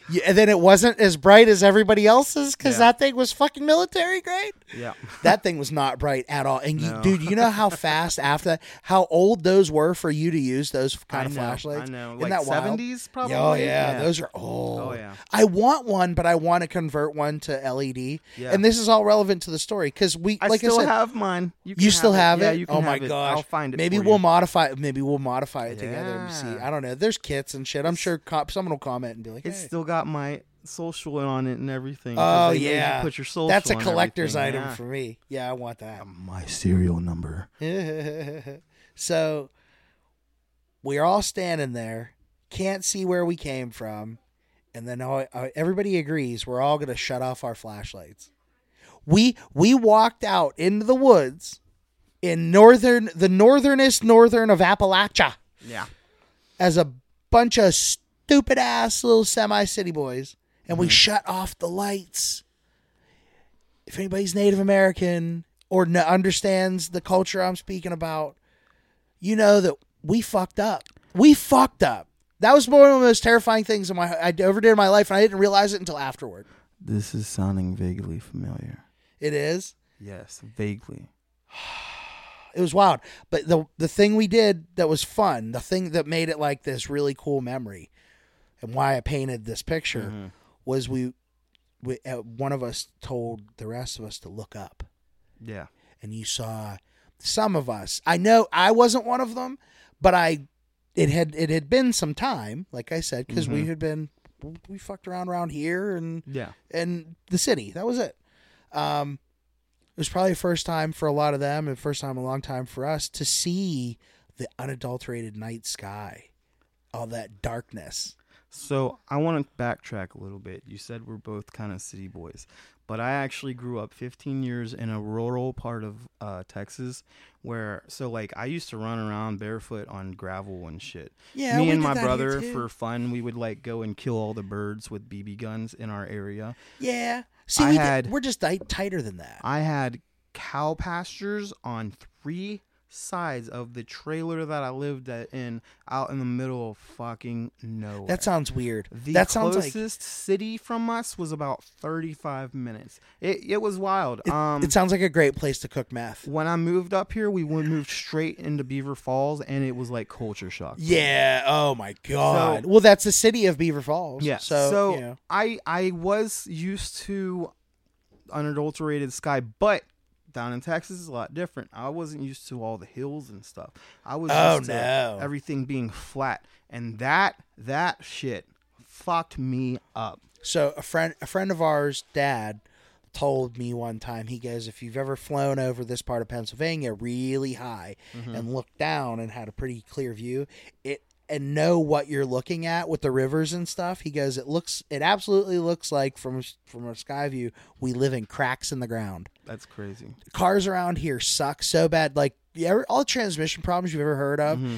Yeah, and then it wasn't as bright as everybody else's because yeah. that thing was fucking military grade. Yeah. That thing was not bright at all. And no. you, dude, you know how fast after that, how old those were for you to use those kind I of know, flashlights? I know. Isn't like that wild? seventies probably? Oh, yeah, yeah. Those are old. Oh, yeah. I want one, but I want to convert one to L E D. Yeah. And this is all relevant to the story because we, I like I said. I still have mine. You, you have still it. have it? Yeah, you can oh, have it. Oh, my gosh. I'll find it. Maybe we'll you. modify it. Maybe we'll modify it yeah. together and see. I don't know. There's kits and shit. I'm sure co- someone will comment and be like, hey. It's still got my social on it and everything. Oh, yeah. You put your social That's a collector's item yeah. for me. Yeah, I want that. My serial number. So we're all standing there, can't see where we came from, and then everybody agrees we're all going to shut off our flashlights. We we walked out into the woods in northern the northernest northern of Appalachia. Yeah. As a bunch of stupid ass little semi city boys, and mm-hmm. we shut off the lights. If anybody's Native American or n- understands the culture I'm speaking about, you know that we fucked up. We fucked up. That was one of the most terrifying things in my I ever did in my life, and I didn't realize it until afterward. This is sounding vaguely familiar. It is? Yes, vaguely. It was wild. But the the thing we did that was fun, the thing that made it like this really cool memory and why I painted this picture mm-hmm. was we, we uh, one of us told the rest of us to look up. Yeah. And you saw some of us. I know I wasn't one of them, but I it had it had been some time, like I said, because mm-hmm. we had been we fucked around around here and yeah. and the city. That was it. Um It was probably the first time for a lot of them and first time in a long time for us to see the unadulterated night sky, all that darkness. So I want to backtrack a little bit. You said we're both kind of city boys, but I actually grew up fifteen years in a rural part of uh, Texas where, so like I used to run around barefoot on gravel and shit. Yeah, me and my brother for fun, we would like go and kill all the birds with B B guns in our area. Yeah. See, I we had, did, we're just tighter than that. I had cow pastures on three sides of the trailer that I lived at in, out in the middle of fucking nowhere. That sounds weird. The that closest sounds like, city from us was about thirty-five minutes. It it was wild. It, um, it sounds like a great place to cook meth. When I moved up here, we moved straight into Beaver Falls, and it was like culture shock. Yeah. Oh my god. So, well, that's the city of Beaver Falls. Yeah. So, so you know. I I was used to unadulterated sky, but. Down in Texas is a lot different. I wasn't used to all the hills and stuff. I was oh, used to no. everything being flat, and that that shit fucked me up. So a friend a friend of ours, dad, told me one time. He goes, "If you've ever flown over this part of Pennsylvania really high mm-hmm. and looked down and had a pretty clear view, it and know what you're looking at with the rivers and stuff," he goes, "It looks it absolutely looks like from from a sky view we live in cracks in the ground." That's crazy. Cars around here suck so bad. Like yeah, all transmission problems you've ever heard of. Mm-hmm.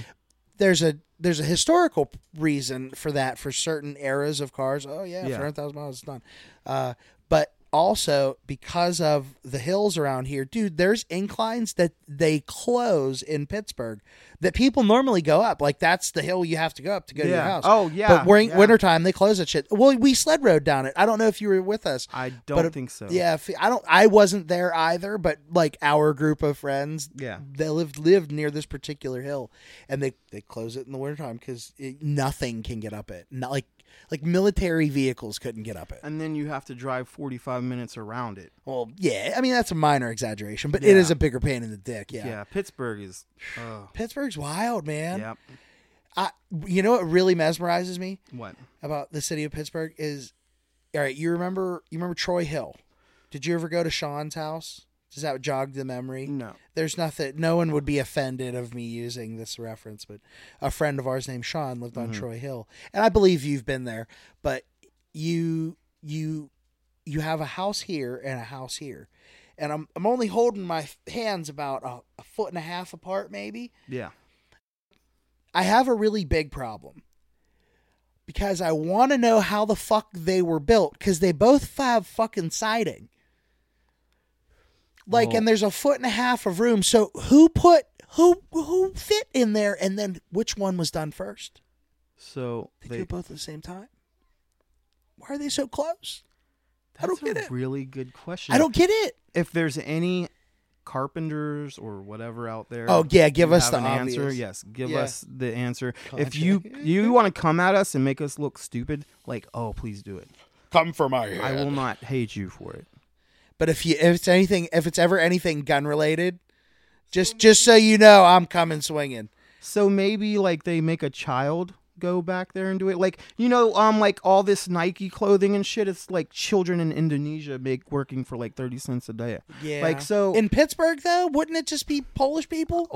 There's a there's a historical reason for that for certain eras of cars. Oh yeah, yeah. four hundred thousand miles it's done. Uh, but also because of the hills around here, dude, there's inclines that they close in Pittsburgh that people normally go up. Like that's the hill you have to go up to go yeah. to your house. Oh yeah. But during yeah. wintertime they close that shit. Well, we sled rode down it. I don't know if you were with us. I don't but, think so. Yeah, if, I don't. I wasn't there either. But like our group of friends, yeah, they lived lived near this particular hill, and they they close it in the wintertime because nothing can get up it. Not like. Like military vehicles couldn't get up it. And then you have to drive forty-five minutes around it. Well, yeah. I mean, that's a minor exaggeration, but yeah. it is a bigger pain in the dick. Yeah. Yeah. Pittsburgh is. Uh, Pittsburgh's wild, man. Yep. I, you know what really mesmerizes me? What? About the city of Pittsburgh is, all right, you remember, you remember Troy Hill. Did you ever go to Sean's house? Does that jog the memory? No. There's nothing. No one would be offended of me using this reference, but a friend of ours named Sean lived on mm-hmm. Troy Hill, and I believe you've been there. But you, you, you have a house here and a house here, and I'm I'm only holding my hands about a, a foot and a half apart, maybe. Yeah. I have a really big problem because I want to know how the fuck they were built because they both have fucking siding. Like, well, and there's a foot and a half of room. So who put, who who fit in there? And then which one was done first? So they, they do both at the same time. Why are they so close? That's I don't get it. That's a really good question. I don't get it. If there's any carpenters or whatever out there. Oh, yeah. Give us the an answer. Yes. Give yeah. us the answer. Contact. If you you want to come at us and make us look stupid, like, oh, please do it. Come for my head. I will not hate you for it. But if you if it's anything, if it's ever anything gun related, just just so you know, I'm coming swinging. So maybe like they make a child go back there and do it, like, you know, um, like all this Nike clothing and shit. It's like children in Indonesia make working for like thirty cents a day. Yeah, like so in Pittsburgh though, wouldn't it just be Polish people?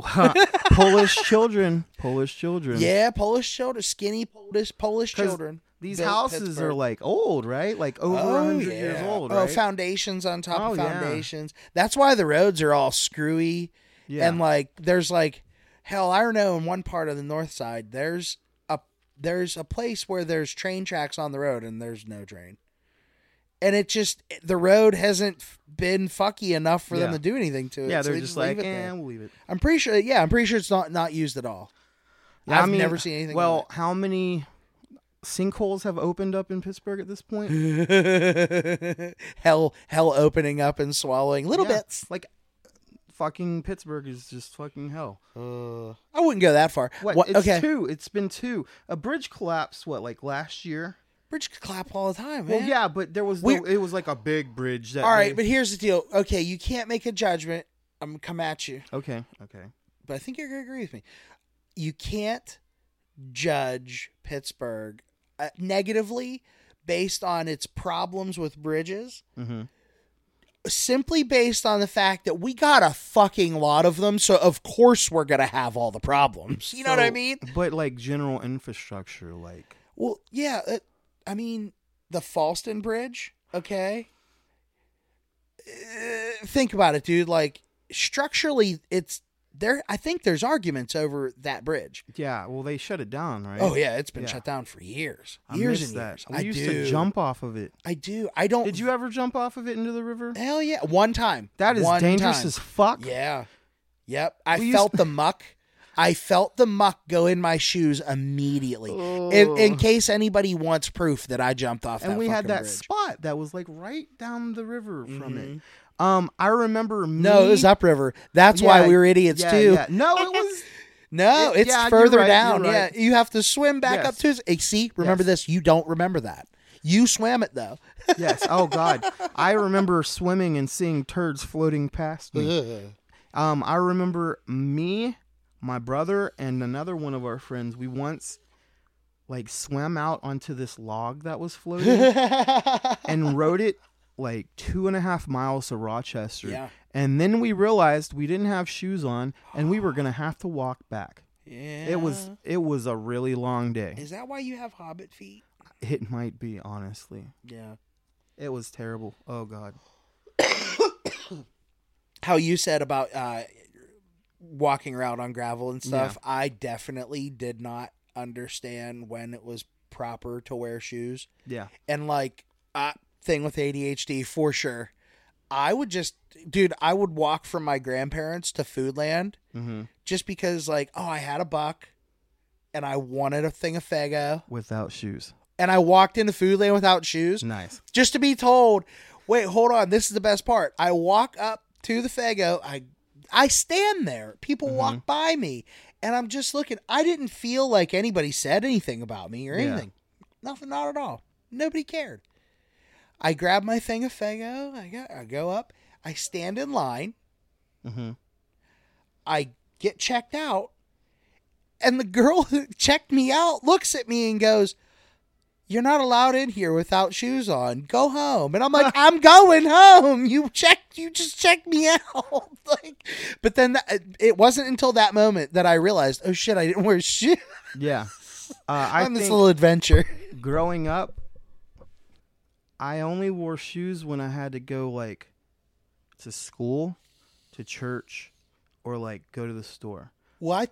Polish children, Polish children. Yeah, Polish children, skinny Polish Polish children. These houses Pittsburgh. are like old, right? Like over oh, one hundred yeah. years old, right? Oh, foundations on top oh, of foundations. Yeah. That's why the roads are all screwy. Yeah. And like, there's like, hell, I don't know, in one part of the north side, there's a, there's a place where there's train tracks on the road and there's no train. And it just, the road hasn't been fucky enough for yeah. them to do anything to it. Yeah, so they're they just, just like, eh, we'll leave it. I'm pretty sure, yeah, I'm pretty sure it's not, not used at all. Yeah, I've I mean, never seen anything Well, like how many... sinkholes have opened up in Pittsburgh at this point. hell, hell opening up and swallowing little yeah, bits. Like fucking Pittsburgh is just fucking hell. Uh, I wouldn't go that far. What? what? It's okay. two. It's been two. A bridge collapse. What? Like last year. Bridge collapse all the time. Man. Well, yeah, but there was no, it was like a big bridge. That all right, made... but here's the deal. Okay, you can't make a judgment. I'm gonna come at you. Okay. Okay. But I think you're gonna agree with me. You can't judge Pittsburgh Uh, negatively based on its problems with bridges, mm-hmm. simply based on the fact that we got a fucking lot of them, so of course we're gonna have all the problems, you so, know what I mean? But like general infrastructure, like well yeah uh, I mean the Falston Bridge, okay uh, think about it, dude. Like structurally it's There, I think there's arguments over that bridge. Yeah, well, they shut it down, right? Oh, yeah, it's been yeah. shut down for years. I years and that. years. We I used do. to jump off of it. I do. I don't. Did you ever jump off of it into the river? Hell yeah. One time. That is One dangerous time. as fuck. Yeah. Yep. I we felt used... the muck. I felt the muck go in my shoes immediately. Oh. In, in case anybody wants proof that I jumped off and that And we had that bridge. spot that was like right down the river mm-hmm. from it. Um, I remember me... No, it was upriver. That's yeah, why we were idiots, yeah, too. Yeah. No, it was... no, it, it's yeah, further right, down. Right. Yeah, you have to swim back yes. up to... Hey, see, remember yes. this. You don't remember that. You swam it, though. Yes. Oh, God. I remember swimming and seeing turds floating past me. Ugh. Um, I remember me, my brother, and another one of our friends, we once... like, swam out onto this log that was floating and rode it like two and a half miles to Rochester. Yeah. And then we realized we didn't have shoes on and we were going to have to walk back. Yeah. It was, it was a really long day. Is that why you have hobbit feet? It might be, honestly. Yeah. It was terrible. Oh God. How you said about, uh, walking around on gravel and stuff. Yeah. I definitely did not understand when it was proper to wear shoes. Yeah. And like, uh, thing with A D H D for sure. I would just, dude, I would walk from my grandparents to Foodland mm-hmm. just because like, oh, I had a buck and I wanted a thing of Fago without shoes. And I walked into Foodland without shoes. Nice. Just to be told, wait, hold on. This is the best part. I walk up to the Fago. I, I stand there. People mm-hmm. walk by me and I'm just looking. I didn't feel like anybody said anything about me or yeah. anything. Nothing, not at all. Nobody cared. I grab my thing of Fago, I go, I go up, I stand in line, mm-hmm. I get checked out, and the girl who checked me out looks at me and goes, "You're not allowed in here without shoes on. Go home." And I'm like, "I'm going home. You checked, you just checked me out." Like, but then that, it wasn't until that moment that I realized, "Oh shit, I didn't wear shoes." Yeah. Uh, I On this little adventure. Growing up, I only wore shoes when I had to go like to school, to church, or like go to the store. What?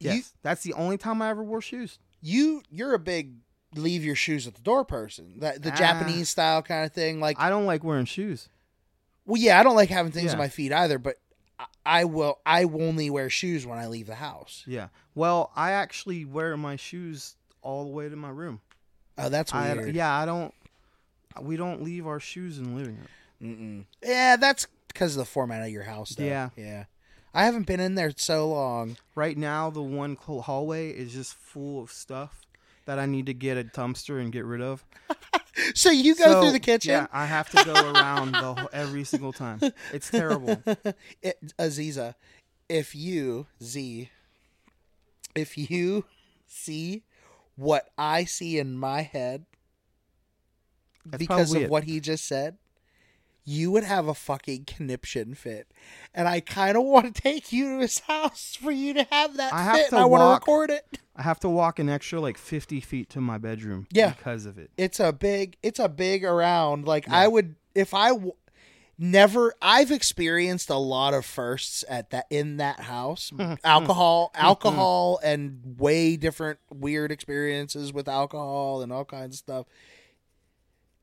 Yes. You, that's the only time I ever wore shoes. You you're a big leave your shoes at the door person. That the ah, Japanese style kind of thing. Like I don't like wearing shoes. Well, yeah, I don't like having things yeah. on my feet either, but I, I will I will only wear shoes when I leave the house. Yeah. Well, I actually wear my shoes all the way to my room. Oh, that's weird. I, yeah, I don't We don't leave our shoes in the living room. Mm-mm. Yeah, that's because of the format of your house, though. Yeah. Yeah. I haven't been in there so long. Right now, the one hallway is just full of stuff that I need to get a dumpster and get rid of. So you go so, through the kitchen? Yeah, I have to go around the whole, every single time. It's terrible. It, Aziza, if you, Z, if you see what I see in my head That's because of it. What he just said, you would have a fucking conniption fit. And I kind of want to take you to his house for you to have that I fit. Have to I want to record it. I have to walk an extra like fifty feet to my bedroom yeah. because of it. It's a big, it's a big around. Like yeah. I would, if I w- never, I've experienced a lot of firsts at that, in that house, alcohol, alcohol and way different weird experiences with alcohol and all kinds of stuff.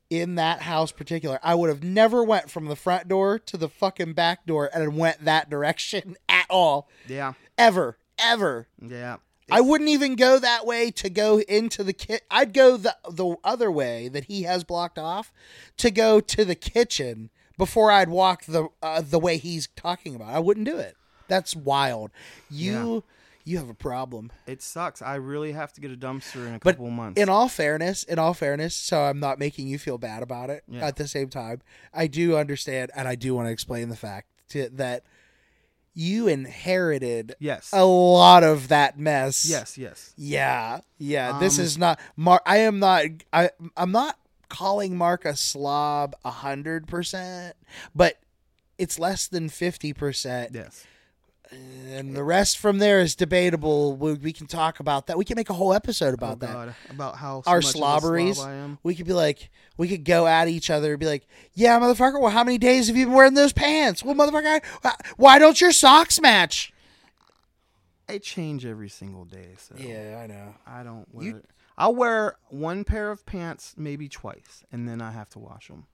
In that house particular, I would have never went from the front door to the fucking back door and went that direction at all. Yeah. Ever. Ever. Yeah. It's... I wouldn't even go that way to go into the kitchen. I'd go the, the other way that he has blocked off to go to the kitchen before I'd walk the uh, the way he's talking about. I wouldn't do it. That's wild. You... Yeah. You have a problem. It sucks. I really have to get a dumpster in a but couple months. In all fairness, in all fairness, so I'm not making you feel bad about it. Yeah. At the same time, I do understand, and I do want to explain the fact to, that you inherited yes. a lot of that mess. Yes, yes. Yeah, yeah. Um, this is not... Mar- I am not... I, I'm not calling Mark a slob one hundred percent, but it's less than fifty percent. Yes. And the rest from there is debatable. We, we can talk about that. We can make a whole episode about oh, that. God. About how our so much slobberies. Slob I am. We could be like, we could go at each other and be like, "Yeah, motherfucker. Well, how many days have you been wearing those pants? Well, motherfucker, why don't your socks match?" I change every single day. So yeah, I know. I don't wear. You... It. I'll wear one pair of pants maybe twice, and then I have to wash them.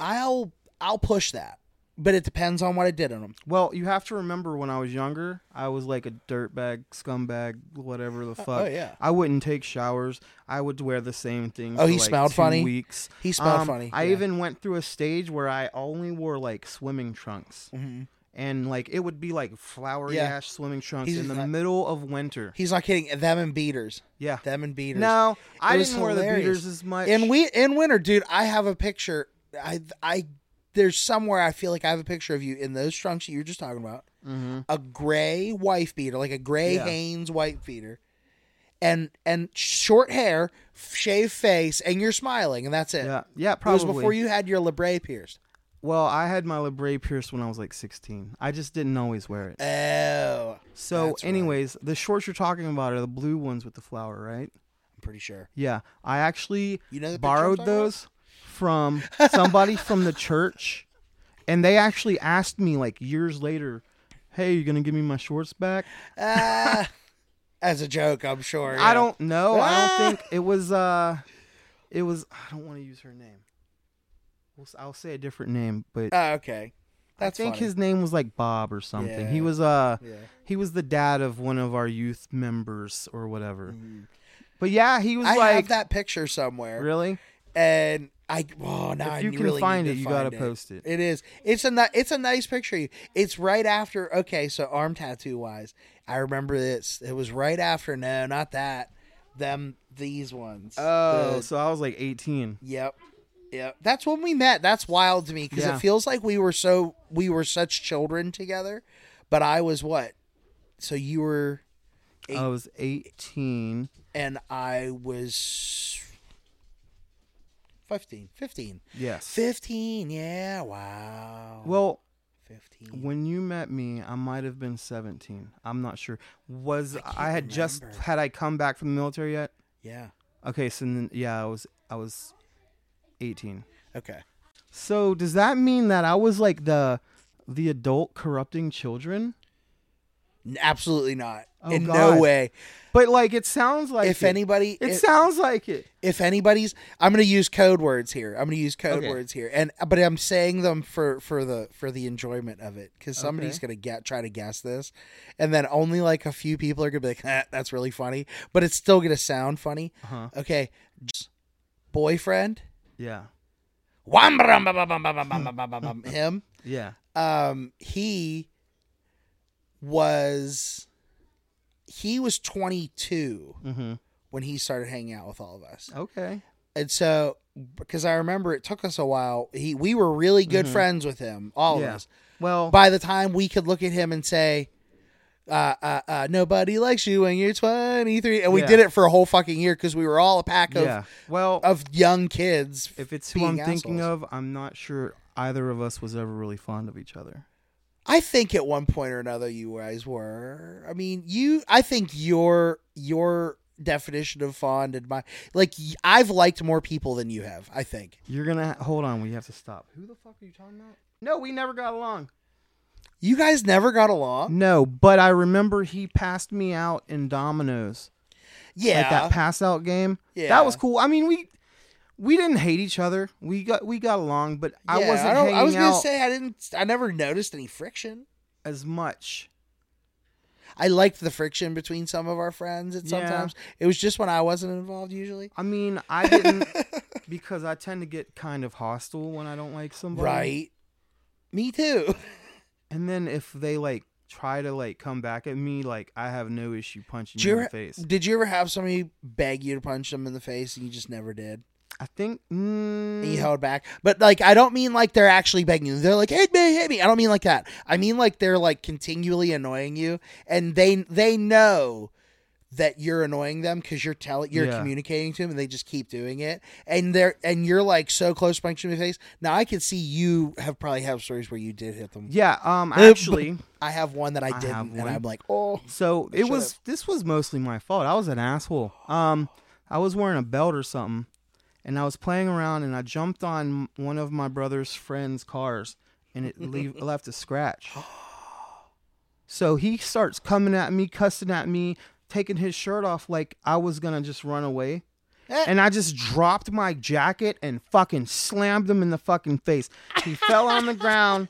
I'll I'll push that. But it depends on what I did on them. Well, you have to remember when I was younger, I was like a dirtbag, scumbag, whatever the fuck. Oh, yeah. I wouldn't take showers. I would wear the same thing oh, for he like smelled two funny. weeks. He smelled um, funny. Yeah. I even went through a stage where I only wore like swimming trunks. Mm-hmm. And like it would be like flowery yeah. ash swimming trunks he's in the not, middle of winter. He's not kidding. Them and beaters. Yeah. Them and beaters. No, it I didn't hilarious. wear the beaters as much. And we in winter, dude, I have a picture. I I... There's somewhere I feel like I have a picture of you in those trunks that you were just talking about. Mm-hmm. A gray wife beater, like a gray yeah. Hanes wife beater. And and short hair, shaved face, and you're smiling, and that's it. Yeah, yeah probably. It was before you had your labret pierced. Well, I had my labret pierced when I was like sixteen. I just didn't always wear it. Oh. So anyways, right. The shorts you're talking about are the blue ones with the flower, right? I'm pretty sure. Yeah. I actually you know borrowed those. About? From somebody from the church, and they actually asked me like years later, "Hey, you gonna give me my shorts back?" uh, as a joke, I'm sure. Yeah. I don't know. I don't think it was. Uh, it was. I don't want to use her name. We'll, I'll say a different name, but uh, okay. That's I think funny. His name was like Bob or something. Yeah. He was uh, yeah. he was the dad of one of our youth members or whatever. Mm. But yeah, he was. I like, have that picture somewhere. Really? And. I oh now if you I can really find need to it. You find gotta it. Post it. It is. It's a ni- it's a nice picture. It's right after. Okay, so arm tattoo wise, I remember this. It was right after. No, not that. Them these ones. Oh, the, so I was like eighteen. Yep, yep. That's when we met. That's wild to me because yeah. it feels like we were so we were such children together. But I was what? So you were. Eight, I was eighteen, and I was. fifteen. Yes. fifteen. Yeah. Wow. Well, fifteen. When you met me, I might have been seventeen. I'm not sure. Was I, I had remember. just had I come back from the military yet? Yeah. Okay. So then, yeah, I was I was eighteen. Okay. So does that mean that I was like the the adult corrupting children? Absolutely not. Oh, in God. No way. But like it sounds like if it. anybody it if, sounds like it if anybody's I'm going to use code words here I'm going to use code okay. words here and but I'm saying them for for the for the enjoyment of it because somebody's okay. going to get try to guess this and then only like a few people are going to be like ah, that's really funny but it's still going to sound funny. Uh-huh. Okay. Boyfriend. Yeah. him. Yeah. Um, he was he was twenty-two mm-hmm. when he started hanging out with all of us. Okay. And so, because I remember it took us a while. He we were really good mm-hmm. friends with him, all yeah. of us. Well, by the time we could look at him and say, uh, uh, uh, nobody likes you when you're twenty-three. And we yeah. did it for a whole fucking year because we were all a pack of yeah. well, of young kids. If it's who I'm assholes. thinking of, I'm not sure either of us was ever really fond of each other. I think at one point or another you guys were. I mean, you. I think your your definition of fond and my like I've liked more people than you have. I think you're gonna hold on. We have to stop. Who the fuck are you talking about? No, we never got along. You guys never got along? No, but I remember he passed me out in Domino's. Yeah. Like that pass out game. Yeah. That was cool. I mean, we we didn't hate each other. We got we got along, but yeah, I wasn't I hanging out. I was going to say I didn't I never noticed any friction as much. I liked the friction between some of our friends and sometimes yeah. it was just when I wasn't involved usually. I mean, I didn't because I tend to get kind of hostile when I don't like somebody. Right. Me too. And then if they like try to like come back at me, like I have no issue punching you, you in the face. Did you ever have somebody beg you to punch them in the face and you just never did? I think mm. you held back. But like, I don't mean like they're actually begging you. They're like, hit me, hit me. I don't mean like that. I mean like they're like continually annoying you, and they they know that you're annoying them because you're telling you're yeah. communicating to them, and they just keep doing it. And they're and you're like so close to punching in the face. Now I can see you have probably have stories where you did hit them. Yeah, um, actually, I have one that I didn't, I and I'm like, oh. So it was. Have. This was mostly my fault. I was an asshole. Um, I was wearing a belt or something, and I was playing around, and I jumped on one of my brother's friend's cars, and it leave, left a scratch. So he starts coming at me, cussing at me, taking his shirt off like I was gonna just run away, eh. and I just dropped my jacket and fucking slammed him in the fucking face. He fell on the ground,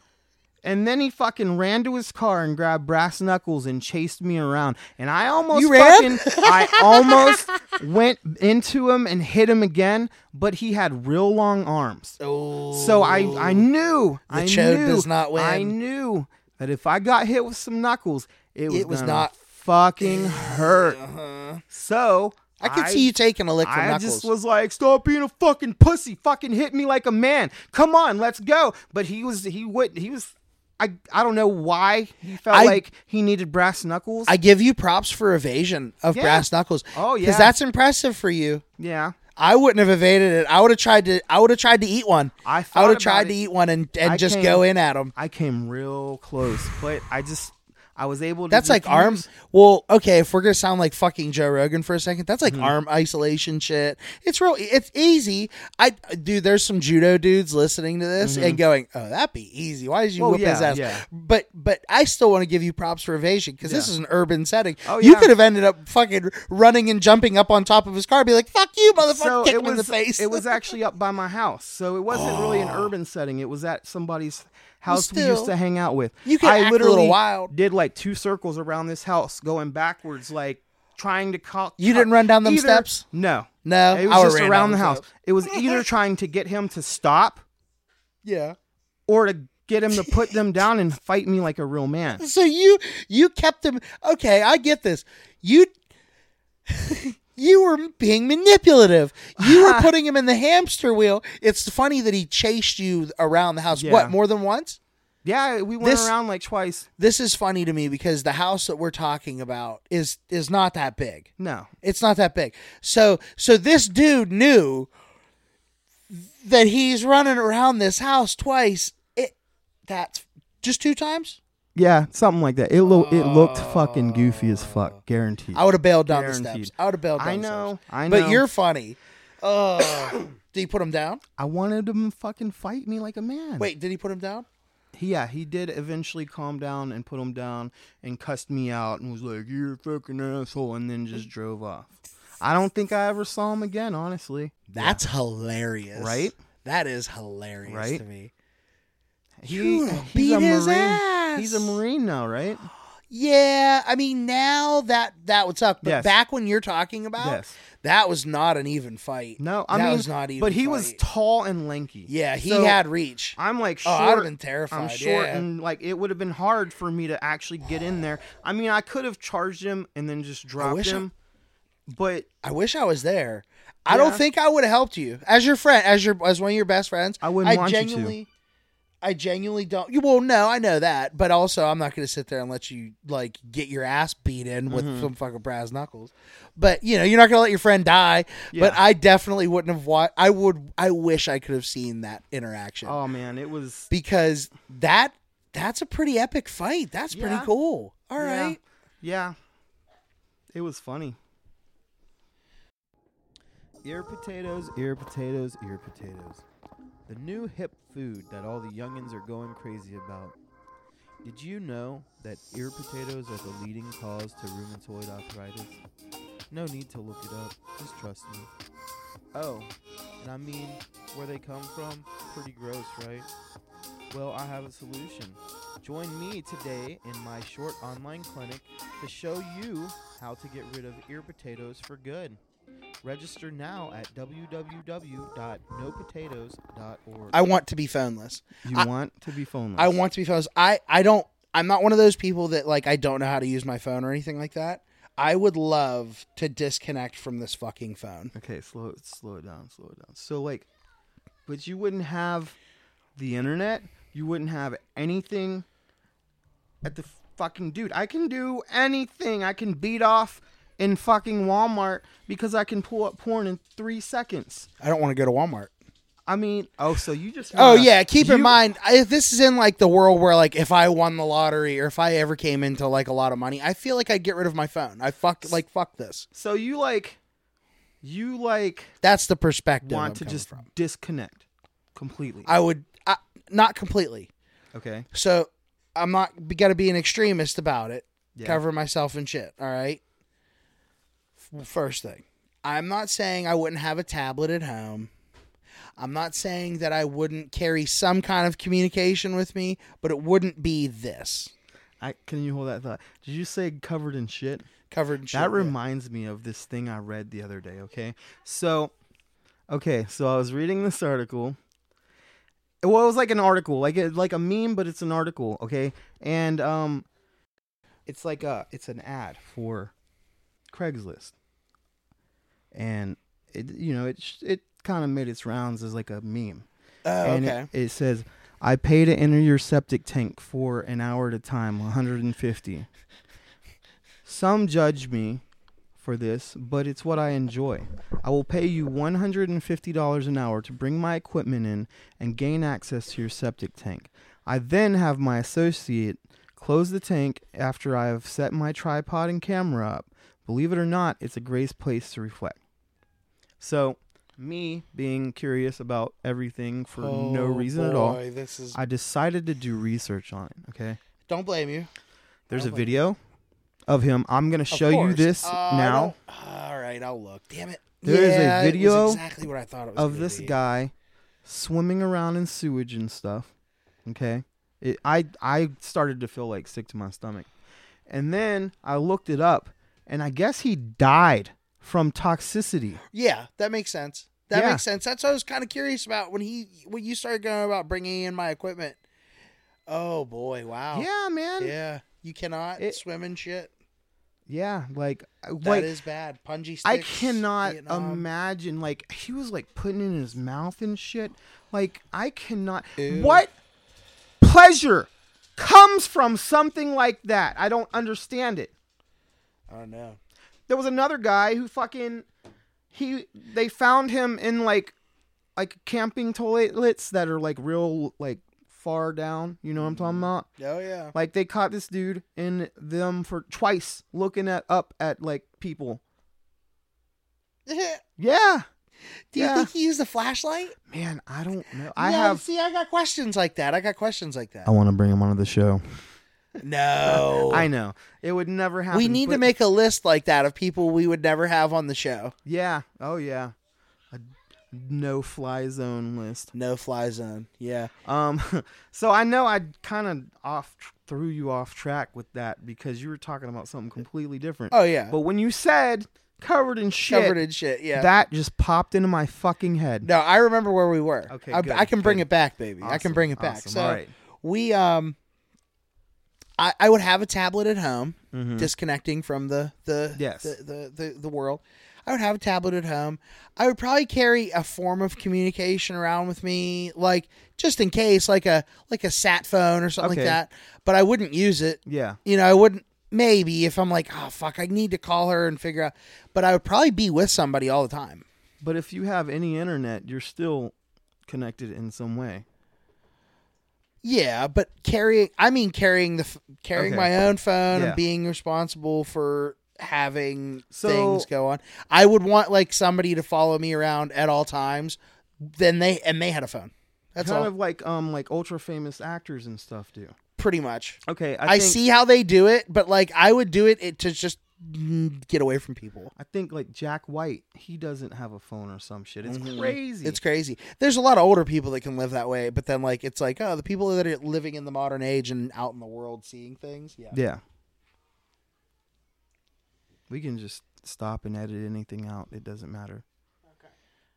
and then he fucking ran to his car and grabbed brass knuckles and chased me around. And I almost fucking, I almost went into him and hit him again, but he had real long arms. Oh. So I, I knew, the I knew, does not win. I knew that if I got hit with some knuckles, it was, it was not. Fucking hurt. Uh-huh. So I could I, see you taking a lick from I knuckles. I just was like, stop being a fucking pussy. Fucking hit me like a man. Come on, let's go. But he was, he wouldn't, he was, I, I don't know why he felt I, like he needed brass knuckles. I give you props for evasion of yeah. brass knuckles. Oh, yeah. Because that's impressive for you. Yeah. I wouldn't have evaded it. I would have tried to, I would have tried to eat one. I, I would have tried it. to eat one and, and just came, go in at him. I came real close, but I just. I was able to. That's like things. arms. Well, okay. If we're gonna sound like fucking Joe Rogan for a second, that's like mm-hmm. arm isolation shit. It's real. It's easy. I dude. There's some judo dudes listening to this mm-hmm. and going, "Oh, that'd be easy. Why did you well, whip yeah, his ass?" Yeah. But but I still want to give you props for evasion because yeah. this is an urban setting. Oh, yeah. You could have ended up fucking running and jumping up on top of his car, and be like, "Fuck you, motherfucker!" So kick him was, in the face. It was actually up by my house, so it wasn't oh. really an urban setting. It was at somebody's house still, we used to hang out with. You can I act literally a little wild. Did like two circles around this house, going backwards, like trying to call. You didn't run down them either, steps? No, no. It was I just around the house. Steps. It was either trying to get him to stop, yeah, or to get him to put them down and fight me like a real man. So you you kept him. Okay, I get this. You. You were being manipulative. You were putting him in the hamster wheel. It's funny that he chased you around the house. Yeah. What, more than once? Yeah, we went this, around like twice. This is funny to me because the house that we're talking about is is not that big. No. It's not that big. So so this dude knew that he's running around this house twice. It that's just two times? Yeah, something like that. It lo- it looked fucking goofy as fuck, guaranteed. I would have bailed down guaranteed. the steps. I would have bailed down I know, the steps. I know. But you're funny. Uh, did he put him down? I wanted him to fucking fight me like a man. Wait, did he put him down? Yeah, he did eventually calm down and put him down and cussed me out and was like, you're a fucking asshole, and then just drove off. I don't think I ever saw him again, honestly. That's yeah. hilarious. Right? That is hilarious right? to me. He, you beat his ass. He's a Marine now, right? Yeah, I mean, now that, that would suck. But yes. back when you're talking about, yes. that was not an even fight. No, I that mean, was not even but he fight. was tall and lanky. Yeah, he so had reach. I'm like short. Oh, I would have been terrified. I'm short, yeah. and like it would have been hard for me to actually get in there. I mean, I could have charged him and then just dropped him. I, but I wish I was there. Yeah. I don't think I would have helped you as your friend, as your as one of your best friends. I wouldn't I want genuinely, you to. I genuinely don't. Well, no, I know that, but also I'm not going to sit there and let you like get your ass beat in with mm-hmm. some fucking brass knuckles. But you know, you're not going to let your friend die. Yeah. But I definitely wouldn't have watched. I would. I wish I could have seen that interaction. Oh man, it was because that that's a pretty epic fight. That's yeah. pretty cool. All yeah. right. Yeah, it was funny. Ear potatoes, ear potatoes, ear potatoes. The new hip food that all the youngins are going crazy about. Did you know that ear potatoes are the leading cause to rheumatoid arthritis? No need to look it up, just trust me. Oh, and I mean, where they come from? Pretty gross, right? Well, I have a solution. Join me today in my short online clinic to show you how to get rid of ear potatoes for good. Register now at w w w dot no potatoes dot org. I want to be phoneless. You I, want to be phoneless. I want to be phoneless. I, I don't, I'm not one of those people that like, I don't know how to use my phone or anything like that. I would love to disconnect from this fucking phone. Okay. Slow, slow it down, slow it down. So like, but you wouldn't have the internet. You wouldn't have anything at the fucking dude. I can do anything. I can beat off in fucking Walmart because I can pull up porn in three seconds. I don't want to go to Walmart. I mean, oh, so you just... Wanna, oh, yeah, keep you, in mind, if this is in, like, the world where, like, if I won the lottery or if I ever came into, like, a lot of money, I feel like I'd get rid of my phone. I fuck, like, fuck this. So you, like, you, like... That's the perspective want I'm to just from. Disconnect completely. I would... I, not completely. Okay. So I'm not got to be an extremist about it. Yeah. Cover myself in shit, all right? First thing, I'm not saying I wouldn't have a tablet at home. I'm not saying that I wouldn't carry some kind of communication with me, but it wouldn't be this. I can you hold that thought? Did you say covered in shit? Covered in shit. That reminds yeah. me of this thing I read the other day, okay? So, okay, so I was reading this article. Well, it was like an article, like a, like a meme, but it's an article, okay? And um, it's like a, it's an ad for Craigslist. And it, you know, it it kind of made its rounds as like a meme. Oh, and okay. It, it says, "I pay to enter your septic tank for an hour at a time, one hundred fifty. Some judge me for this, but it's what I enjoy. I will pay you one hundred fifty dollars an hour to bring my equipment in and gain access to your septic tank. I then have my associate close the tank after I have set my tripod and camera up. Believe it or not, it's a great place to reflect." So, me being curious about everything for oh no reason boy, at all, this is... I decided to do research on it, okay? Don't blame you. There's a video you. of him. I'm going to show you this uh, now. All right, I'll look. Damn it. There yeah, is a video exactly what I thought it was of this be. guy swimming around in sewage and stuff, okay? It, I I started to feel like sick to my stomach. And then I looked it up. And I guess he died from toxicity. Yeah, that makes sense. That yeah. makes sense. That's what I was kind of curious about when he when you started going about bringing in my equipment. Oh, boy. Wow. Yeah, man. Yeah. You cannot it, swim in shit. Yeah. Like, that like, is bad. Punji sticks. I cannot Vietnam. imagine. Like, he was, like, putting it in his mouth and shit. Like, I cannot. Ew. What pleasure comes from something like that? I don't understand it. Oh no. There was another guy who fucking he they found him in like like camping toilets that are like real like far down, you know what I'm talking about? Oh yeah. Like they caught this dude in them for twice looking at up at like people. yeah. Do you yeah. think he used a flashlight? Man, I don't know. I no, have see I got questions like that. I got questions like that. I want to bring him onto the show. No, I know it would never happen. We need but... to make a list like that of people we would never have on the show. Yeah. Oh yeah. A, no fly zone list. No fly zone. Yeah. Um. So I know I kind of off threw you off track with that because you were talking about something completely different. Oh yeah. But when you said covered in shit, covered in shit. Yeah. That just popped into my fucking head. No, I remember where we were. Okay. I, good, I can good. bring it back, baby. Awesome, I can bring it back. Awesome. So All right. we um. I, I would have a tablet at home, mm-hmm. disconnecting from the the, yes. the, the, the the world. I would have a tablet at home. I would probably carry a form of communication around with me, like just in case, like a like a sat phone or something okay. like that. But I wouldn't use it. Yeah, you know, I wouldn't. Maybe if I'm like, oh fuck, I need to call her and figure out. But I would probably be with somebody all the time. But if you have any internet, you're still connected in some way. Yeah, but carrying, I mean, carrying the carrying okay. my own phone yeah. and being responsible for having so, things go on. I would want like somebody to follow me around at all times. Then they and they had a phone. That's kind all. of like um like ultra famous actors and stuff do. Pretty much. Okay, I, I think, see how they do it, but like I would do it, it to just get away from people. I think like Jack White, he doesn't have a phone or some shit. It's mm-hmm. crazy. It's crazy. There's a lot of older people that can live that way, but then like it's like, oh, the people that are living in the modern age and out in the world seeing things. Yeah. Yeah. We can just stop and edit anything out. It doesn't matter. Okay.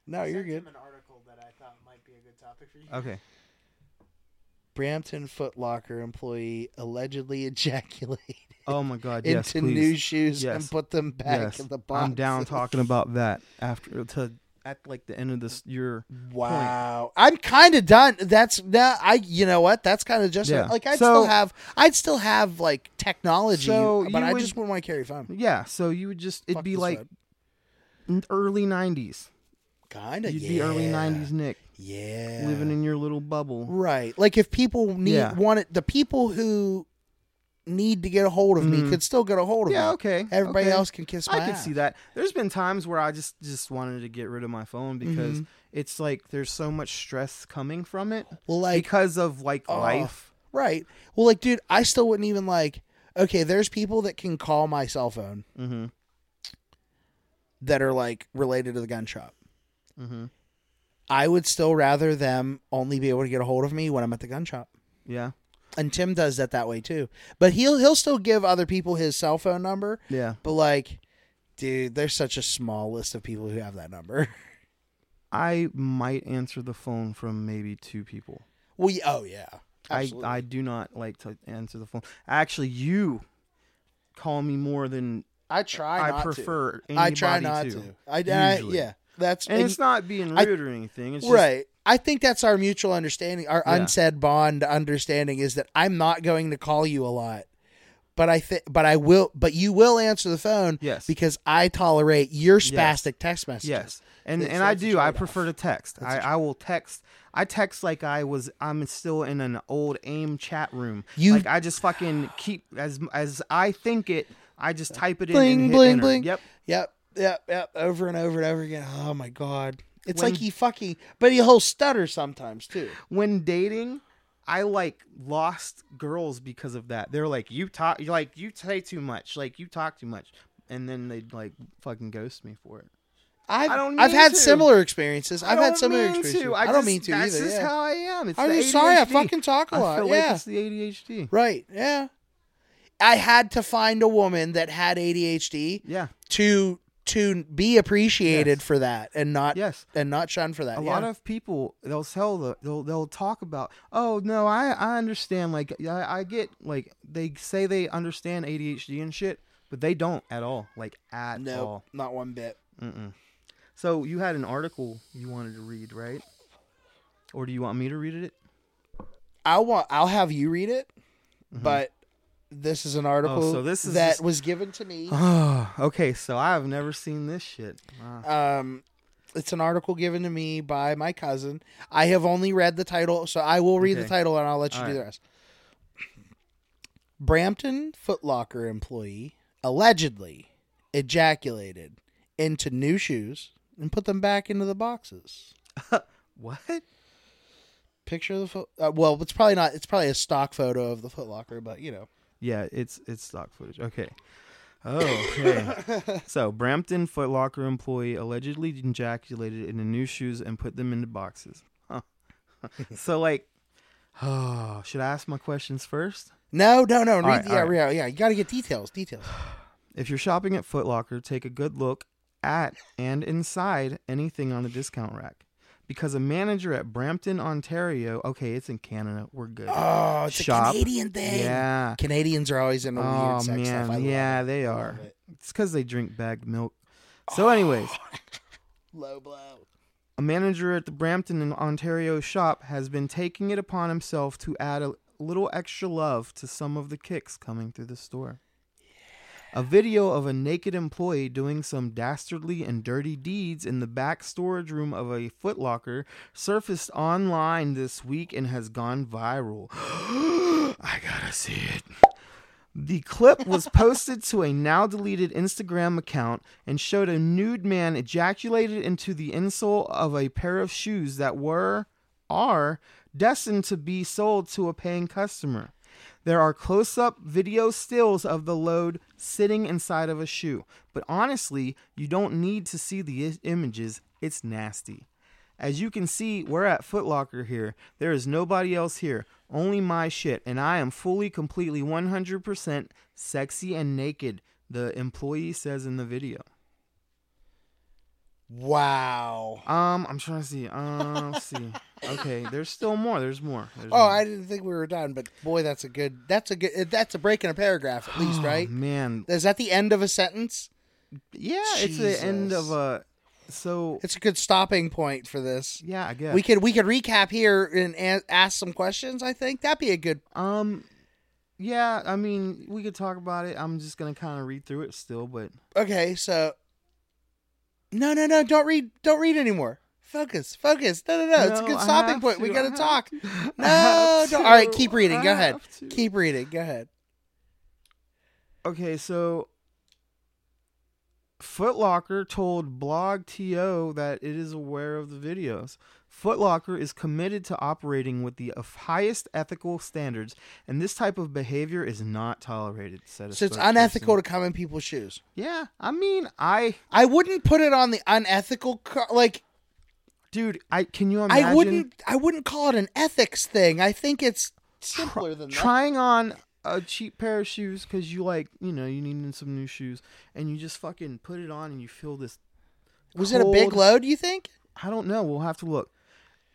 No, I you're sent good. Him an article that I thought might be a good topic for you. Okay. Brampton Foot Locker employee allegedly ejaculated oh my God, yes, into please. new shoes yes. and put them back yes. in the box. I'm down talking about that after to at like the end of this year. Wow, point. I'm kind of done. That's now I you know what? That's kind of just yeah. like I'd so, still have I'd still have like technology, so but I would, just wouldn't want to carry a phone. Yeah, so you would just it'd Fuck be like road. early nineties. Kind of, You'd yeah. be early nineties Nick. Yeah. Living in your little bubble. Right. Like if people need yeah. want it, the people who need to get a hold of mm-hmm. me could still get a hold of yeah, me. Yeah, okay. Everybody okay. else can kiss my I ass. Can see that. There's been times where I just, just wanted to get rid of my phone because mm-hmm. it's like there's so much stress coming from it well, like, because of like uh, life. Right. Well, like, dude, I still wouldn't even like, okay, there's people that can call my cell phone mm-hmm. that are like related to the gun shop. Mm-hmm. I would still rather them only be able to get a hold of me when I'm at the gun shop. Yeah. And Tim does that that way too. But he'll he'll still give other people his cell phone number. Yeah. But like, dude, there's such a small list of people who have that number. I might answer the phone from maybe two people. Well, oh yeah. Absolutely. I I do not like to answer the phone. Actually, you call me more than I try. Not I prefer. To. I try not to. to. I, I yeah. That's and, and it's not being rude I, or anything. It's right. Just, I think that's our mutual understanding. Our yeah. unsaid bond understanding is that I'm not going to call you a lot, but I think, but I will, but you will answer the phone. Yes. Because I tolerate your spastic yes. text messages. Yes. And that's, and that's I do. I prefer to text. I, I will text. I text like I was. I'm still in an old AIM chat room. You, like I just fucking keep as as I think it. I just type it bling, in. And hit bling bling bling. Yep. Yep. Yep, yep, over and over and over again. Oh, my God. It's when, like he fucking... But he'll stutter sometimes, too. When dating, I, like, lost girls because of that. They're like, you talk... You're like, you say too much. Like, you talk too much. And then they'd, like, fucking ghost me for it. I've, I don't I've had to. similar experiences. I've had similar experiences. To. I, I don't just, mean to that's either. That's just yeah. how I am. It's I'm the A D H D. Sorry. I fucking talk a lot. I feel yeah. like it's the A D H D. Right, yeah. I had to find a woman that had A D H D yeah. to... to be appreciated yes. for that and not yes. and not shunned for that. A yeah. lot of people they'll tell the, they'll they'll talk about, "Oh, no, I, I understand like I, I get like they say they understand A D H D and shit, but they don't at all, like at nope, all. Not one bit." Mm-mm. So, you had an article you wanted to read, right? Or do you want me to read it? I want I'll have you read it, mm-hmm. but this is an article oh, so this is that just... was given to me. Oh, okay, so I have never seen this shit. Wow. Um, it's an article given to me by my cousin. I have only read the title, so I will read okay. the title and I'll let you All do right. the rest. Brampton Foot Locker employee allegedly ejaculated into new shoes and put them back into the boxes. What? Picture of the foot. Uh, well, it's probably not. It's probably a stock photo of the Foot Locker, but you know. Yeah, it's it's stock footage. Okay. Oh, yeah. So, Brampton Foot Locker employee allegedly ejaculated in the new shoes and put them into boxes. Huh. So, like, oh, should I ask my questions first? No, no, no. All read right, the, yeah, right. yeah, yeah, you got to get details, details. If you're shopping at Foot Locker, take a good look at and inside anything on the discount rack. Because a manager at Brampton, Ontario, okay, it's in Canada. We're good. Oh, it's Shop. a Canadian thing. Yeah. Canadians are always in a oh, weird sex man. stuff. I yeah, love they it. are. It. It's because they drink bagged milk. So oh. anyways. Low blow. A manager at the Brampton, Ontario shop has been taking it upon himself to add a little extra love to some of the kicks coming through the store. A video of a naked employee doing some dastardly and dirty deeds in the back storage room of a Foot Locker surfaced online this week and has gone viral. I gotta see it. The clip was posted to a now-deleted Instagram account and showed a nude man ejaculated into the insole of a pair of shoes that were, are, destined to be sold to a paying customer. There are close-up video stills of the load sitting inside of a shoe. But honestly, you don't need to see the I- images. It's nasty. As you can see, we're at Foot Locker here. There is nobody else here. Only my shit. And I am fully, completely, one hundred percent sexy and naked, the employee says in the video. Wow. Um, I'm trying to see. Uh, let's see. Okay, there's still more. There's more. There's oh, more. I didn't think we were done, but boy, that's a good. That's a good. That's a break in a paragraph, at least, oh, right? Man, is that the end of a sentence? Yeah, Jesus. It's the end of a. So it's a good stopping point for this. Yeah, I guess we could we could recap here and a- ask some questions. I think that'd be a good. Um. Yeah, I mean, we could talk about it. I'm just gonna kind of read through it still, but okay, so. No, no, no! Don't read! Don't read anymore. Focus, focus! No, no, no! no it's a good stopping point. To, we gotta I talk. Have, no, don't. All right, keep reading. Go I ahead. Keep reading. Go ahead. Okay, so Foot Locker told Blog T O that it is aware of the videos. Foot Locker is committed to operating with the highest ethical standards, and this type of behavior is not tolerated. So it's unethical person. to come in people's shoes. Yeah, I mean, I I wouldn't put it on the unethical like. Dude, I can you imagine? I wouldn't. I wouldn't call it an ethics thing. I think it's simpler than that. Trying on a cheap pair of shoes because you like you know you need some new shoes, and you just fucking put it on and you feel this. Was cold, it a big load? You think? I don't know. We'll have to look.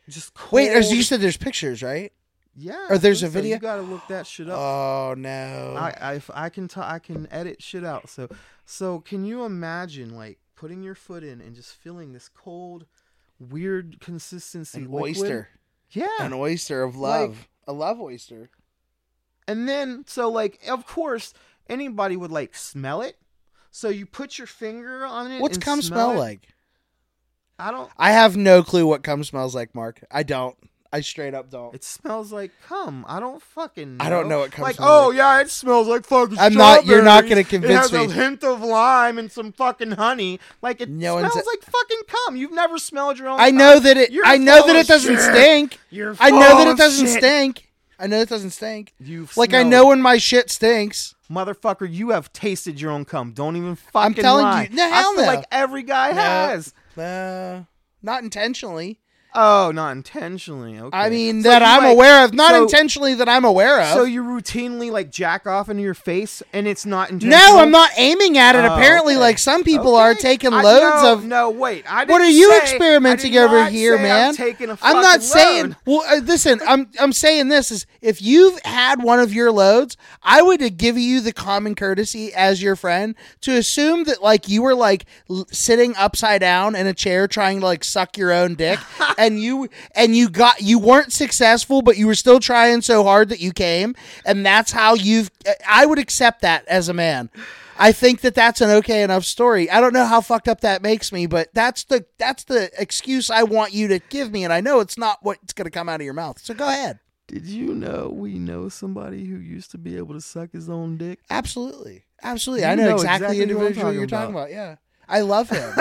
Just cold. Wait, as you said, there's pictures, right? Yeah. Or there's a video. So you gotta look that shit up. Oh no. I I, if I can t- I can edit shit out. So so can you imagine like putting your foot in and just feeling this cold, weird consistency? An liquid? oyster. Yeah. An oyster of love. Like, a love oyster. And then so like of course anybody would like smell it. So you put your finger on it. What's and cum smell, smell like? I don't. I have no clue what cum smells like, Mark. I don't. I straight up don't. It smells like cum. I don't fucking know. I don't know what cum like, smells oh, like. Oh, yeah, it smells like fucking I'm not. You're not going to convince me. It has me. a hint of lime and some fucking honey. Like, it no smells a- like fucking cum. You've never smelled your own I know cum. that it You're I know that it doesn't shit. stink. You're I know that it doesn't shit. stink. I know it doesn't stink. You've Like, I know it. when my shit stinks. Motherfucker, you have tasted your own cum. Don't even fucking I'm telling lie. you. No, hell I feel no. like every guy no. has. Uh, not intentionally. Oh, not intentionally. Okay. I mean, so that I'm like, aware of. Not so, intentionally that I'm aware of. So you routinely like jack off into your face and it's not intentional? No, I'm not aiming at it. Oh, apparently, okay. like some people okay. are taking I, loads no, of. No, wait. I didn't what are you say, experimenting over here, man? I'm, I'm not saying. Load. Well, uh, listen, I'm I'm saying this is if you've had one of your loads, I would give you the common courtesy as your friend to assume that like you were like l- sitting upside down in a chair trying to like suck your own dick. And you and you got you weren't successful, but you were still trying so hard that you came, and that's how you've. I would accept that as a man. I think that that's an okay enough story. I don't know how fucked up that makes me, but that's the that's the excuse I want you to give me, and I know it's not what's going to come out of your mouth. So go ahead. Did you know we know somebody who used to be able to suck his own dick? Absolutely, absolutely. You I know, know exactly, exactly the individual you're talking about. about. Yeah. I love him.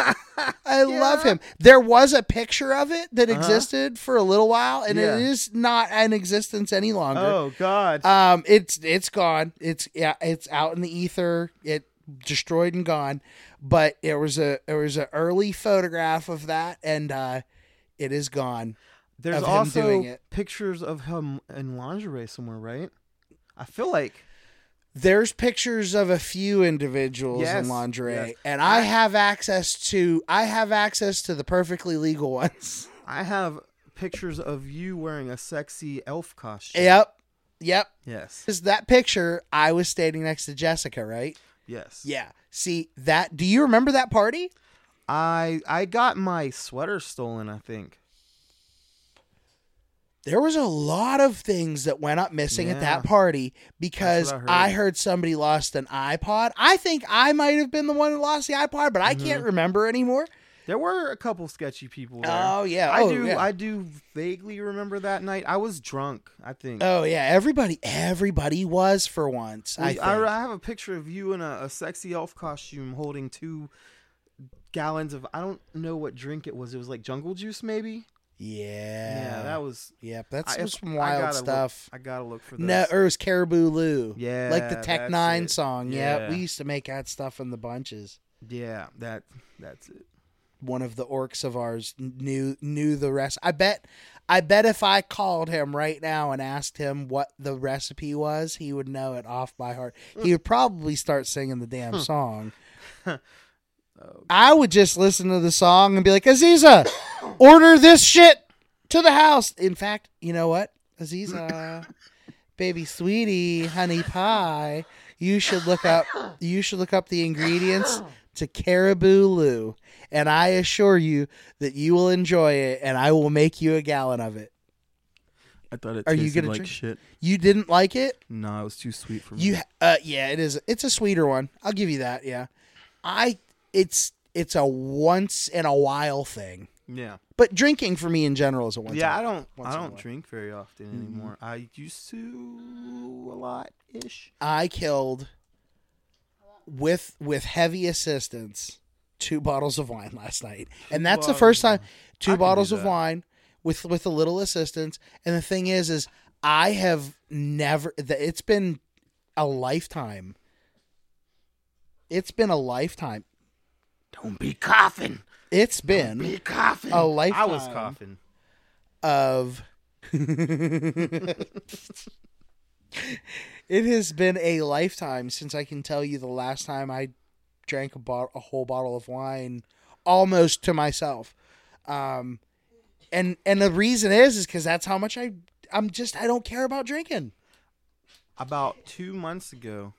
I yeah. love him. There was a picture of it that uh-huh. existed for a little while, and yeah. it is not in existence any longer. Oh God! Um, it's it's gone. It's yeah, it's out in the ether. It destroyed and gone, but it was a it was an early photograph of that, and uh, it is gone. There's also doing it. Pictures of him in lingerie somewhere, right? I feel like there's pictures of a few individuals yes, in lingerie, yes. and I have access to I have access to the perfectly legal ones. I have pictures of you wearing a sexy elf costume. Yep. Yep. Yes. Because that picture, I was standing next to Jessica, right? Yes. Yeah. See, that, do you remember that party? I I got my sweater stolen, I think. There was a lot of things that went up missing yeah. at that party because I heard. I heard somebody lost an iPod. I think I might have been the one who lost the iPod, but I mm-hmm. can't remember anymore. There were a couple sketchy people there. Oh, yeah. I oh, do yeah. I do vaguely remember that night. I was drunk, I think. Oh, yeah. Everybody everybody was for once, we, I think. I, I have a picture of you in a, a sexy elf costume holding two gallons of, I don't know what drink it was. It was like jungle juice, maybe? Yeah. Yeah, that was... Yeah, that's I, some wild I stuff. Look, I gotta look for this. No, or it was Caribou Lou. Yeah. Like the Tech Nine it. song. Yeah. yeah. We used to make that stuff in the bunches. Yeah, that that's it. One of the orcs of ours knew knew the rest. I bet I bet if I called him right now and asked him what the recipe was, he would know it off by heart. He would probably start singing the damn song. oh, I would just listen to the song and be like, Aziza, order this shit to the house. In fact, you know what? Aziza, baby sweetie, honey pie, you should look up you should look up the ingredients to Caribou Lou, and I assure you that you will enjoy it, and I will make you a gallon of it. I thought it Are tasted you gonna like drink? Shit. You didn't like it? No, it was too sweet for me. You, uh, yeah, it is. It's a sweeter one. I'll give you that. Yeah, I. It's it's a once in a while thing. Yeah, but drinking for me in general is a once. Yeah, in a I don't. I don't drink very often mm-hmm. anymore. I used to a lot ish. I killed. With with heavy assistance, two bottles of wine last night, and that's well, the first time. Two I bottles of wine with with a little assistance, and the thing is, is I have never. It's been a lifetime. It's been a lifetime. Don't be coughing. It's been Don't be coughing. a lifetime. I was coughing of. It has been a lifetime since I can tell you the last time I drank a, bo- a whole bottle of wine almost to myself. Um, and and the reason is is because that's how much I, I'm just, I don't care about drinking. About two months ago.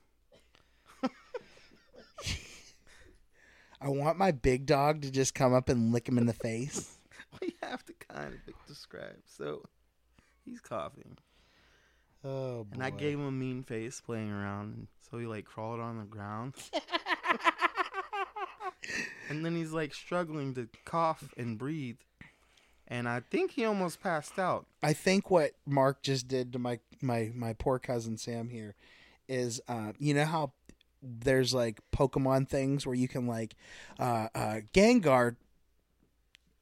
I want my big dog to just come up and lick him in the face. Well, you have to kind of describe. So he's coughing. Oh, boy. And I gave him a mean face playing around, so he like crawled on the ground. And then he's like struggling to cough and breathe, and I think he almost passed out. I think what Mark just did to my my, my poor cousin Sam here is, uh, you know how there's like Pokemon things where you can like uh, uh, Gengar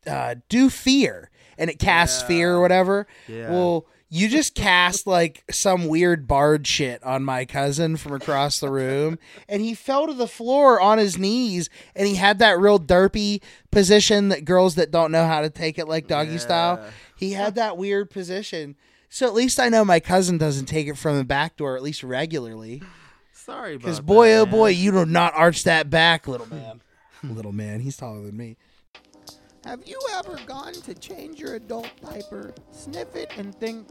uh, do fear, and it casts yeah. fear or whatever. Yeah. Well. You just cast, like, some weird bard shit on my cousin from across the room, and he fell to the floor on his knees, and he had that real derpy position that girls that don't know how to take it like doggy yeah. style, he had that weird position. So at least I know my cousin doesn't take it from the back door, at least regularly. Sorry about that. Because boy, oh boy, you do not arch that back, little man. Little man, he's taller than me. Have you ever gone to change your adult diaper, sniff it, and think,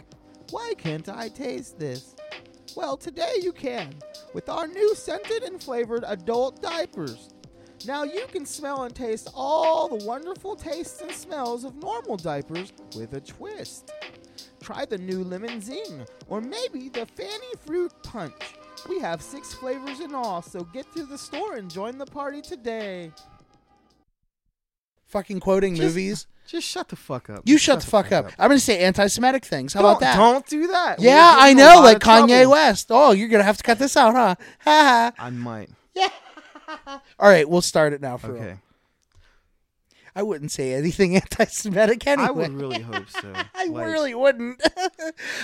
why can't I taste this? Well, today you can, with our new scented and flavored adult diapers. Now you can smell and taste all the wonderful tastes and smells of normal diapers with a twist. Try the new Lemon Zing, or maybe the Fanny Fruit Punch. We have six flavors in all, so get to the store and join the party today. Fucking quoting just, movies. Just shut the fuck up. You just shut, shut the, the fuck, fuck up. up. I'm going to say anti-Semitic things. How don't, about that? Don't do that. Yeah, I know. Like Kanye trouble. West. Oh, you're going to have to cut this out, huh? Ha ha. I might. Yeah. All right, we'll start it now for okay. real. I wouldn't say anything anti-Semitic anyway. I would really hope so. I like, really wouldn't.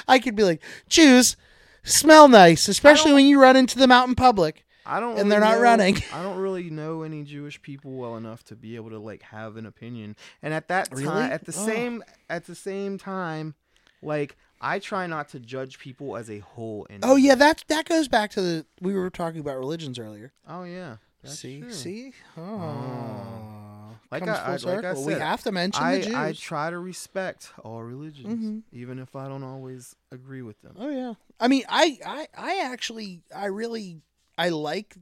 I could be like, Jews, smell nice, especially when you run into them out in public. I don't. And really they're not know, running. I don't really know any Jewish people well enough to be able to like have an opinion. And at that really? time, at the oh. same, at the same time, like I try not to judge people as a whole. Anymore. Oh yeah, that that goes back to the we were talking about religions earlier. Oh yeah. That's see, true. see, oh, oh. Like, I, I, like I said, we have to mention I, the Jews. I try to respect all religions, mm-hmm. even if I don't always agree with them. Oh yeah, I mean, I, I, I actually, I really, I like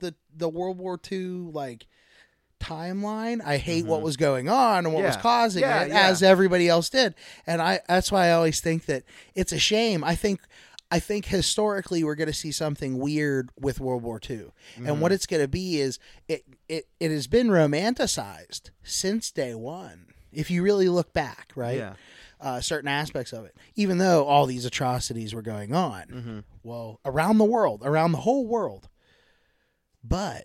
the the World War Two like timeline. I hate mm-hmm. what was going on and what yeah. was causing yeah, it, yeah. as everybody else did, and I. That's why I always think that it's a shame. I think. I think historically we're going to see something weird with World War Two. Mm-hmm. And what it's going to be is it, it, it has been romanticized since day one. If you really look back, right? Yeah. Uh, certain aspects of it, even though all these atrocities were going on, mm-hmm. well, around the world, around the whole world. But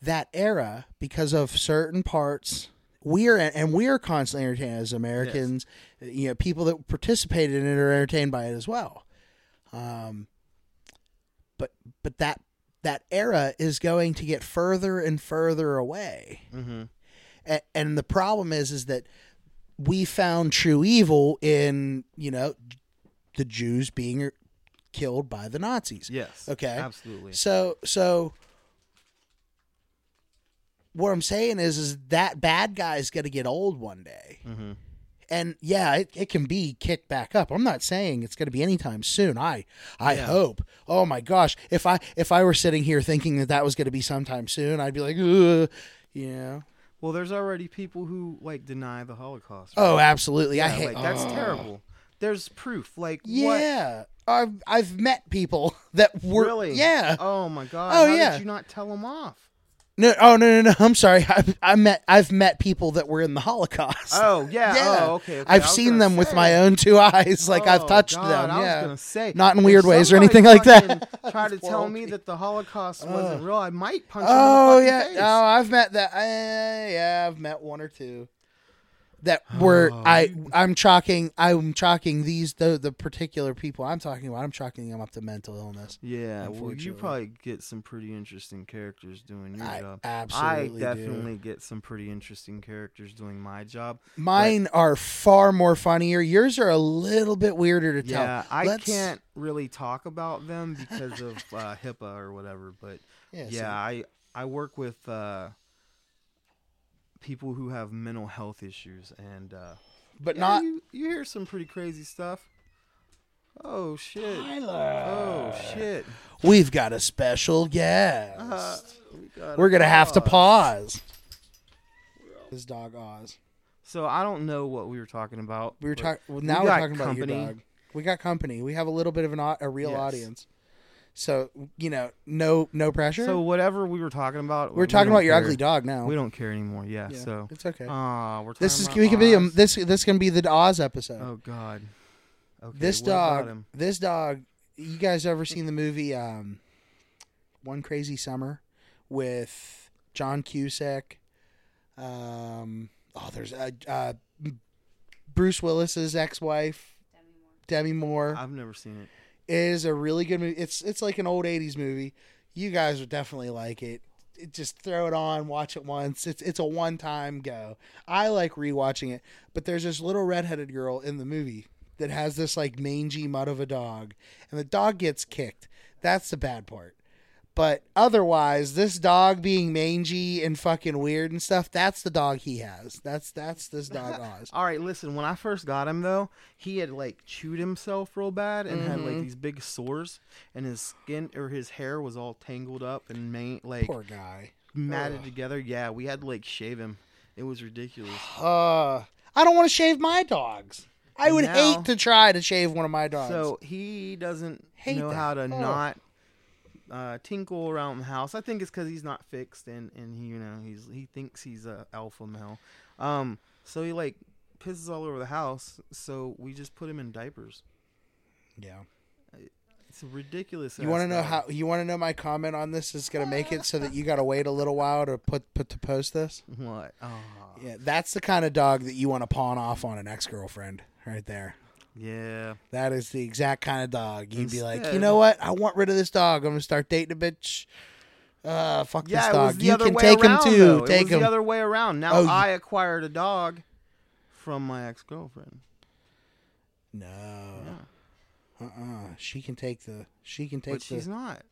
that era, because of certain parts We are and we are constantly entertained as Americans. Yes. You know, people that participated in it are entertained by it as well. Um, but but that that era is going to get further and further away. Mm-hmm. A- and the problem is, is that we found true evil in you know the Jews being killed by the Nazis. Yes. Okay. Absolutely. So so. What I'm saying is, is that bad guy is going to get old one day. Mm-hmm. And yeah, it, it can be kicked back up. I'm not saying it's going to be anytime soon. I, I yeah. hope. Oh my gosh. If I, if I were sitting here thinking that that was going to be sometime soon, I'd be like, ugh, you know. Well, there's already people who like deny the Holocaust. Right? Oh, absolutely. Yeah, I hate like, oh. That's terrible. There's proof. Like, yeah, what? I've, I've met people that were, really? yeah. Oh my God. Oh, How yeah. did you not tell them off? No, oh no, no, no! I'm sorry. I've I met I've met people that were in the Holocaust. Oh yeah, yeah. Oh, okay, okay. I've seen them say. with my own two eyes. Like oh, I've touched God, them. I yeah. was gonna say, not in weird ways or anything like that. Try to tell me that the Holocaust uh, wasn't real. I might punch. Oh them in the fucking yeah. face. Oh, I've met that. Uh, yeah, I've met one or two that were. Oh. I I'm chalking. I'm chalking these the the particular people I'm talking about. I'm chalking them up to mental illness. Yeah, well, you probably get some pretty interesting characters doing your I job. Absolutely, I definitely do. get some pretty interesting characters doing my job. Mine are far more funnier. Yours are a little bit weirder to yeah, tell. Yeah, I Let's... can't really talk about them because of uh, HIPAA or whatever. But yeah, yeah so... I I work with. Uh, people who have mental health issues and uh but yeah, not you, you hear some pretty crazy stuff. Oh shit. Tyler. Oh shit. We've got a special guest. Uh, we We're going to have to pause. This dog Oz. So I don't know what we were talking about. We were talking well, now we we're talking company. about your dog. We got company. We have a little bit of an au- a real yes. audience. So, you know, no no pressure. So whatever we were talking about. We're we talking about your care. ugly dog now. We don't care anymore. Yeah, yeah so. It's okay. Uh, we're this is we could be a, this this going to be the Oz episode. Oh god. Okay. This dog this dog you guys ever seen the movie um, One Crazy Summer with John Cusack? Um, oh there's uh, uh, Bruce Willis's ex-wife Demi Moore. Demi Moore. I've never seen it. It is a really good movie. It's it's like an old eighties movie. You guys would definitely like it. It. Just throw it on, watch it once. It's it's a one-time go. I like rewatching it, but there's this little redheaded girl in the movie that has this like mangy mutt of a dog, and the dog gets kicked. That's the bad part. But otherwise, this dog being mangy and fucking weird and stuff, that's the dog he has. That's that's this dog Oz. All right, listen, when I first got him, though, he had, like, chewed himself real bad and mm-hmm. had, like, these big sores, and his skin or his hair was all tangled up and, man- like, poor guy. matted Ugh. together. Yeah, we had to, like, shave him. It was ridiculous. Uh, I don't want to shave my dogs. I would now, hate to try to shave one of my dogs. So he doesn't hate know that. how to oh. not... Uh, tinkle around the house. I think it's because he's not fixed, and and he, you know, he's he thinks he's a alpha male. Um, so he like pisses all over the house. So we just put him in diapers. Yeah, it's ridiculous. You want to know how? You want to know my comment on this is going to make it so that you got to wait a little while to put put to post this. What? Oh. Yeah, that's the kind of dog that you want to pawn off on an ex-girlfriend, right there. Yeah. That is the exact kind of dog. You'd be like, you know what? I want rid of this dog. I'm going to start dating a bitch. Uh, fuck yeah, this dog. You can take around, him too. Though. Take it was him. The other way around. Now oh, I acquired a dog from my ex-girlfriend. No. Yeah. Uh-uh. She can take the... She can take but the... But she's not.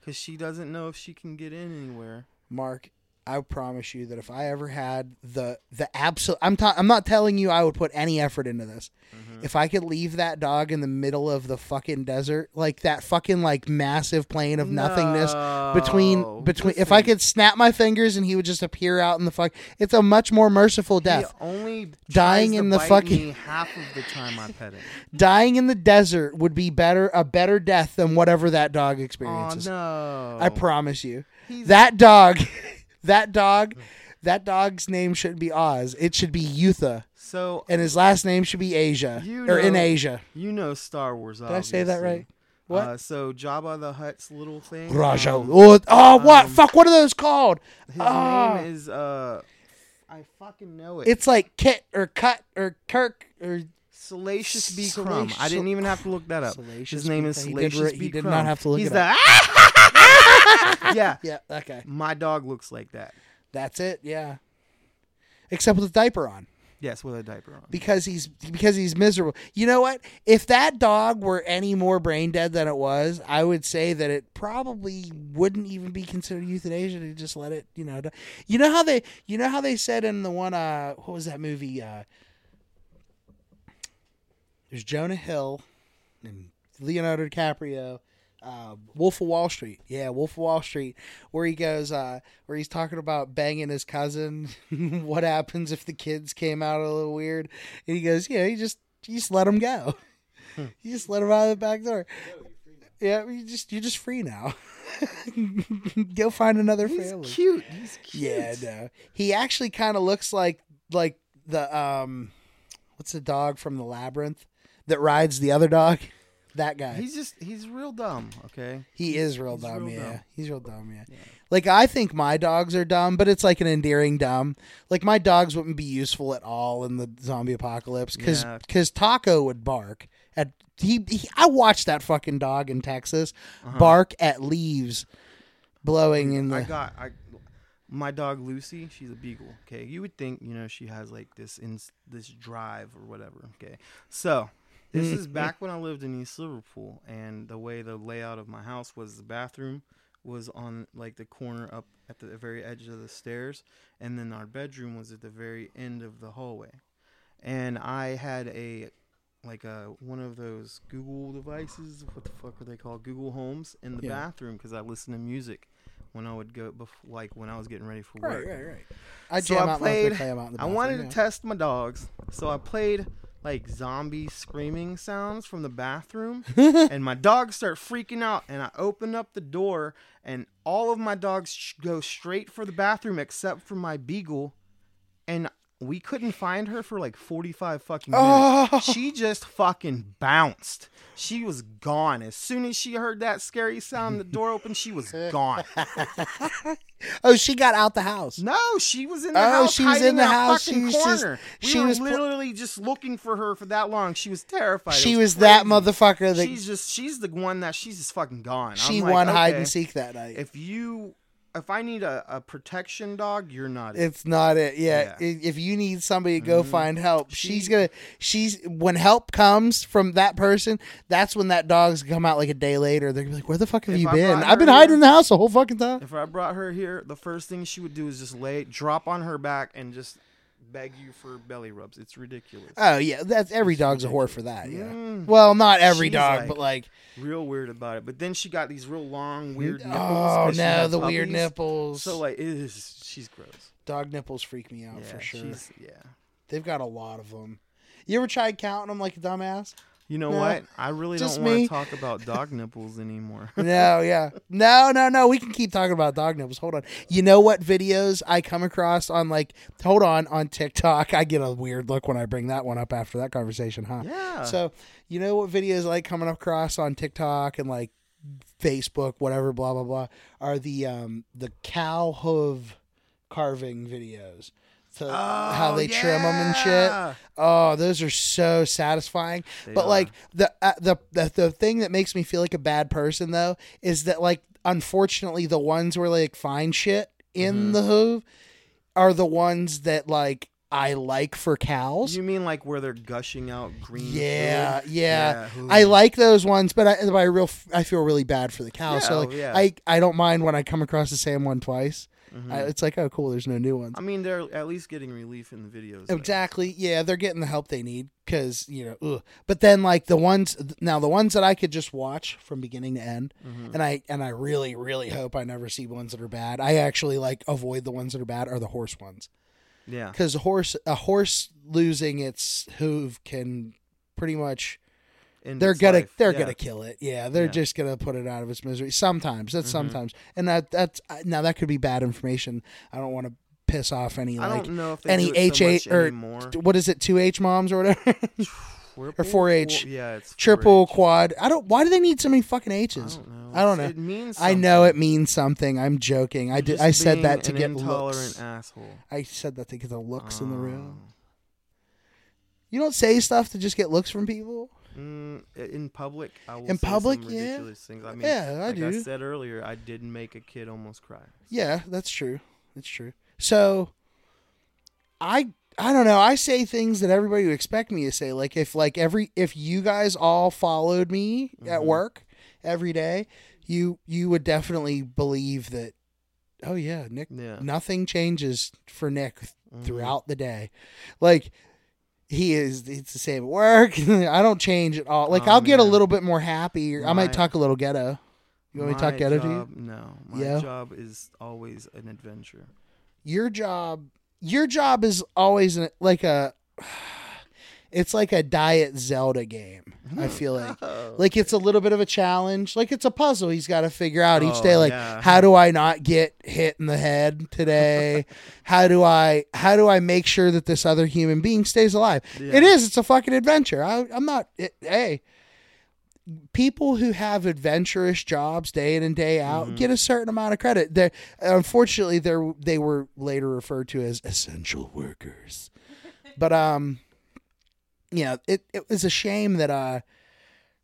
Because she doesn't know if she can get in anywhere. Mark, I promise you that if I ever had the the absolute... I'm, ta- I'm not telling you I would put any effort into this. Mm-hmm. If I could leave that dog in the middle of the fucking desert, like that fucking like massive plain of nothingness, no. between... between. Listen. If I could snap my fingers and he would just appear out in the fuck... It's a much more merciful death. He only dying in the fucking... half of the time I pet him. Dying in the desert would be better a better death than whatever that dog experiences. Oh, no. I promise you. He's... That dog... That dog, that dog's name shouldn't be Oz. It should be Yootha. So, and his last name should be Asia, you know, or in Asia. You know Star Wars, obviously. Did I say that right? What? Uh, so Jabba the Hutt's little thing. Raja. Um, oh, oh, what? Um, Fuck, what are those called? His uh, name is, uh, I fucking know it. It's like Kit or Cut or Kirk or... Salacious B. Crumb. I didn't even have to look that up. Salacious his name is Salacious B. Crumb. He did not have to look He's it up. He's the... Yeah. Yeah. Okay. My dog looks like that. That's it. Yeah. Except with a diaper on. Yes, with a diaper on. Because he's because he's miserable. You know what? If that dog were any more brain dead than it was, I would say that it probably wouldn't even be considered euthanasia to just let it. You know. Die. You know how they. You know how they said in the one. Uh, what was that movie? Uh, there's Jonah Hill and Leonardo DiCaprio. Uh, Wolf of Wall Street, yeah, Wolf of Wall Street, where he goes, uh, where he's talking about banging his cousin. What happens if the kids came out a little weird? And he goes, yeah, you just, you just let them go. Hmm. You just let them out of the back door. No, yeah, you just, you're just free now. Go find another he's family. He's cute. He's cute. Yeah, no, he actually kind of looks like, like the um, what's the dog from the Labyrinth that rides the other dog? That guy. He's just, he's real dumb, okay? He is real he's dumb, real yeah. Dumb. He's real dumb, yeah. yeah. Like, I think my dogs are dumb, but it's like an endearing dumb. Like, my dogs wouldn't be useful at all in the zombie apocalypse, because yeah. cause Taco would bark. at he, he. I watched that fucking dog in Texas uh-huh. bark at leaves blowing I mean, in the... I got, I, my dog Lucy, she's a beagle, okay? You would think, you know, she has, like, this in, this drive or whatever, okay? So... This is back when I lived in East Liverpool, and the way the layout of my house was, the bathroom was on like the corner up at the very edge of the stairs, and then our bedroom was at the very end of the hallway. And I had a like a one of those Google devices, what the fuck are they called? Google Homes in the yeah. bathroom, because I listened to music when I would go bef- like when I was getting ready for work. Right, right, right. I so jam I out played. Play out in the bathroom, I wanted yeah. to test my dogs, so I played. Like zombie screaming sounds from the bathroom, and my dogs start freaking out, and I open up the door, and all of my dogs sh- go straight for the bathroom except for my beagle, and we couldn't find her for like forty-five fucking minutes. Oh. She just fucking bounced. She was gone. As soon as she heard that scary sound, the door opened, she was gone. Oh, she got out the house. No, she was in the oh, house. She was in the house. She was corner. Just, she we were was literally pl- just looking for her for that long. She was terrified. She it was, was that motherfucker. That she's just she's the one that she's just fucking gone. She I'm won like, hide okay, and seek that night. If you. If I need a, a protection dog, you're not it. It's not it. Yeah. yeah. If you need somebody to go mm-hmm. find help, she, she's going to, she's, when help comes from that person, that's when that dog's going to come out like a day later. They're gonna be like, where the fuck have you I been? I've been hiding here, in the house the whole fucking time. If I brought her here, the first thing she would do is just lay, drop on her back and just beg you for belly rubs. It's ridiculous. Oh, yeah. That's every it's dog's ridiculous. A whore for that. Yeah. Mm. Well, not every She's dog, like, but like. Real weird about it. But then she got these real long, weird nipples. Oh, no, the puppies. Weird nipples. So, like, it is, she's gross. Dog nipples freak me out yeah, for sure. Yeah. They've got a lot of them. You ever tried counting them like a dumbass? You know no, what? I really don't want to talk about dog nipples anymore. No, yeah. No, no, no. We can keep talking about dog nipples. Hold on. You know what videos I come across on like, hold on, on TikTok. I get a weird look when I bring that one up after that conversation, huh? Yeah. So, you know what videos I like coming across on TikTok and like Facebook, whatever, blah, blah, blah, are the um, the cow hoof carving videos. to oh, how they yeah. trim them and shit. Oh, those are so satisfying. They but are. Like the, uh, the the the thing that makes me feel like a bad person though is that like unfortunately the ones where like find shit in mm-hmm. the hoof are the ones that like I like for cows. You mean like where they're gushing out green? Yeah, food? yeah. yeah I like those ones, but I, but I real I feel really bad for the cows. Yeah, so like, yeah. I I don't mind when I come across the same one twice. Mm-hmm. I, it's like, oh, cool, there's no new ones. I mean, they're at least getting relief in the videos. Exactly. Like. Yeah, they're getting the help they need because, you know, ugh. But then, like, the ones, now the ones that I could just watch from beginning to end, mm-hmm. and I and I really, really hope I never see ones that are bad. I actually, like, avoid the ones that are bad are the horse ones. Yeah. Because a horse, a horse losing its hoof can pretty much... In they're gonna life. they're yeah. gonna kill it. Yeah, they're yeah. just gonna put it out of its misery. Sometimes that's mm-hmm. sometimes, and that that's now that could be bad information. I don't want to piss off any like I don't know if they any H eight so or anymore. What is it two H moms or whatever triple, or four H yeah it's triple four H. Quad. I don't. Why do they need so many fucking H's? I don't know. I don't know. It means something. I know it means something. I'm joking. You're I did. I said that to an get intolerant looks. Asshole. I said that to get the looks oh. in the room. You don't say stuff to just get looks from people. Mm, in public, I will in say public, some ridiculous yeah. things. I mean, yeah, I like do. I said earlier, I did make a kid almost cry. Yeah, that's true. That's true. So, I I don't know. I say things that everybody would expect me to say. Like if like every if you guys all followed me mm-hmm. at work every day, you you would definitely believe that. Oh yeah, Nick. Yeah. Nothing changes for Nick mm-hmm. throughout the day, like. He is, it's the same at work. I don't change at all. Like, oh, I'll man. get a little bit more happy. I might talk a little ghetto. You want me to talk ghetto job, to you? No. My yeah. job is always an adventure. Your job, your job is always an, like a, it's like a Diet Zelda game, I feel like. Oh. Like, it's a little bit of a challenge. Like, it's a puzzle he's got to figure out each oh, day. Like, yeah. how do I not get hit in the head today? How do I how do I make sure that this other human being stays alive? Yeah. It is. It's a fucking adventure. I, I'm not... It, hey, people who have adventurous jobs day in and day out mm-hmm. get a certain amount of credit. They're, unfortunately, they're, they were later referred to as essential workers. But, um... you know, it, it was a shame that uh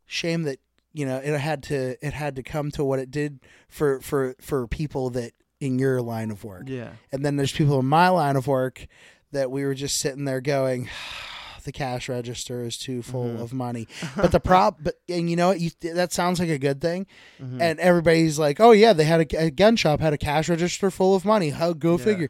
shame that, you know, it had to it had to come to what it did for, for, for people that in your line of work. Yeah. And then there's people in my line of work that we were just sitting there going, the cash register is too full mm-hmm. of money. But the prop but and you know what, you that sounds like a good thing. Mm-hmm. And everybody's like, oh yeah, they had a, a gun shop had a cash register full of money. How go yeah. figure.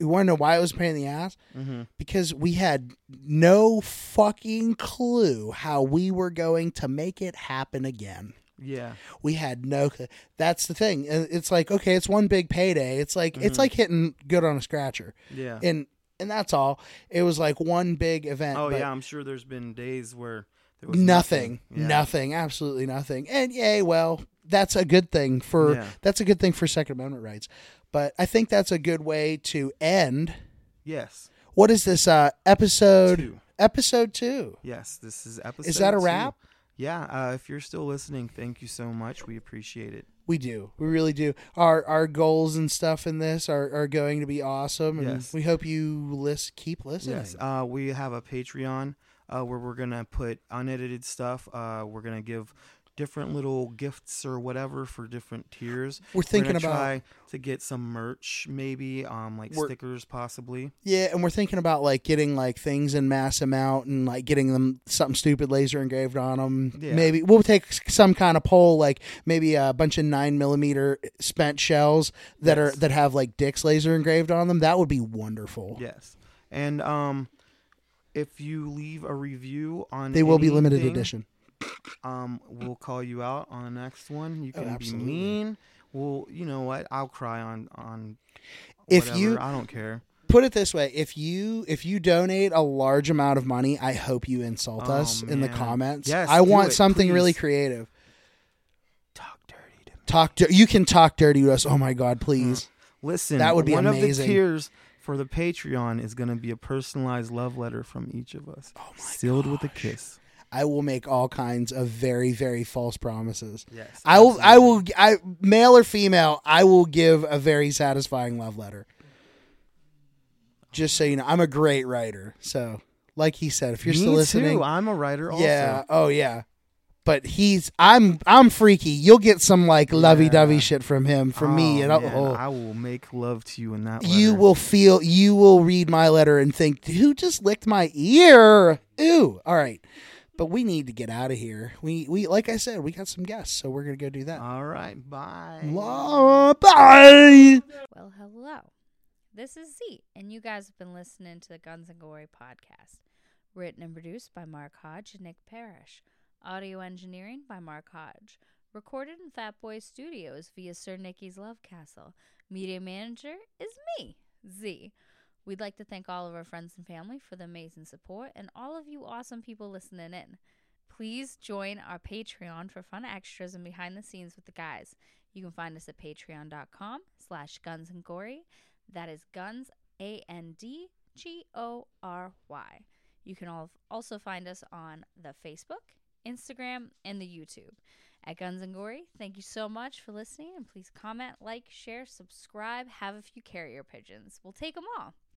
You want to know why it was a pain in the ass? Mm-hmm. Because we had no fucking clue how we were going to make it happen again. Yeah. We had no clue. That's the thing. It's like, okay, it's one big payday. It's like mm-hmm. it's like hitting good on a scratcher. Yeah. And and that's all. It was like one big event. Oh, yeah. I'm sure there's been days where there was nothing. Nothing. Yeah. Nothing. Absolutely nothing. And yay, well, that's a good thing for yeah. that's a good thing for Second Amendment rights. But I think that's a good way to end. Yes. What is this uh, episode? Two. Episode two. Yes, this is episode two. Is that a wrap? Two. Yeah. Uh, if you're still listening, thank you so much. We appreciate it. We do. We really do. Our our goals and stuff in this are, are going to be awesome. And yes. We hope you list, keep listening. Yes. Uh, we have a Patreon uh, where we're going to put unedited stuff. Uh, we're going to give... different little gifts or whatever for different tiers. We're thinking we're about try to get some merch, maybe um like stickers, possibly. Yeah, and we're thinking about like getting like things in mass amount and like getting them something stupid laser engraved on them. Yeah. Maybe we'll take some kind of poll, like maybe a bunch of nine millimeter spent shells that yes. are that have like dicks laser engraved on them. That would be wonderful. Yes, and um, if you leave a review on, they will anything, be limited edition. Um, we'll call you out on the next one. You can oh, be mean. Well, you know what? I'll cry on on. If whatever. you, I don't care. Put it this way: if you if you donate a large amount of money, I hope you insult oh, us man. in the comments. Yes, I want it, something please. really creative. Talk dirty to me. Talk. Di- you can talk dirty to us. Oh my God! Please uh, listen. That would be one amazing. Of the tiers for the Patreon is going to be a personalized love letter from each of us, oh my sealed gosh. with a kiss. I will make all kinds of very, very false promises. Yes, I will. I will. I male or female. I will give a very satisfying love letter. just so you know, I'm a great writer. So, like he said, if you're Me still listening, too. I'm a writer also. Yeah. Oh yeah. But he's, I'm, I'm freaky. You'll get some like lovey-dovey yeah. shit from him, from oh, me. And man, oh, I will make love to you in that letter. You will feel, you will read my letter and think, who just licked my ear? Ew. All right. But we need to get out of here. We, we, like I said, we got some guests, so we're going to go do that. All right. Bye. La- bye. Well, hello. This is Z, and you guys have been listening to the Guns and Gory podcast. Written and produced by Mark Hodge and Nick Parrish. Audio engineering by Mark Hodge. Recorded in Fat Boy Studios via Sir Nicky's Love Castle. Media manager is me, Z. We'd like to thank all of our friends and family for the amazing support and all of you awesome people listening in. Please join our Patreon for fun extras and behind the scenes with the guys. You can find us at patreon.com slash guns and gory. That is guns, A N D G O R Y. You can also find us on the Facebook, Instagram, and the YouTube at Guns and Gory. Thank you so much for listening, and please comment, like, share, subscribe, have a few carrier pigeons. We'll take them all.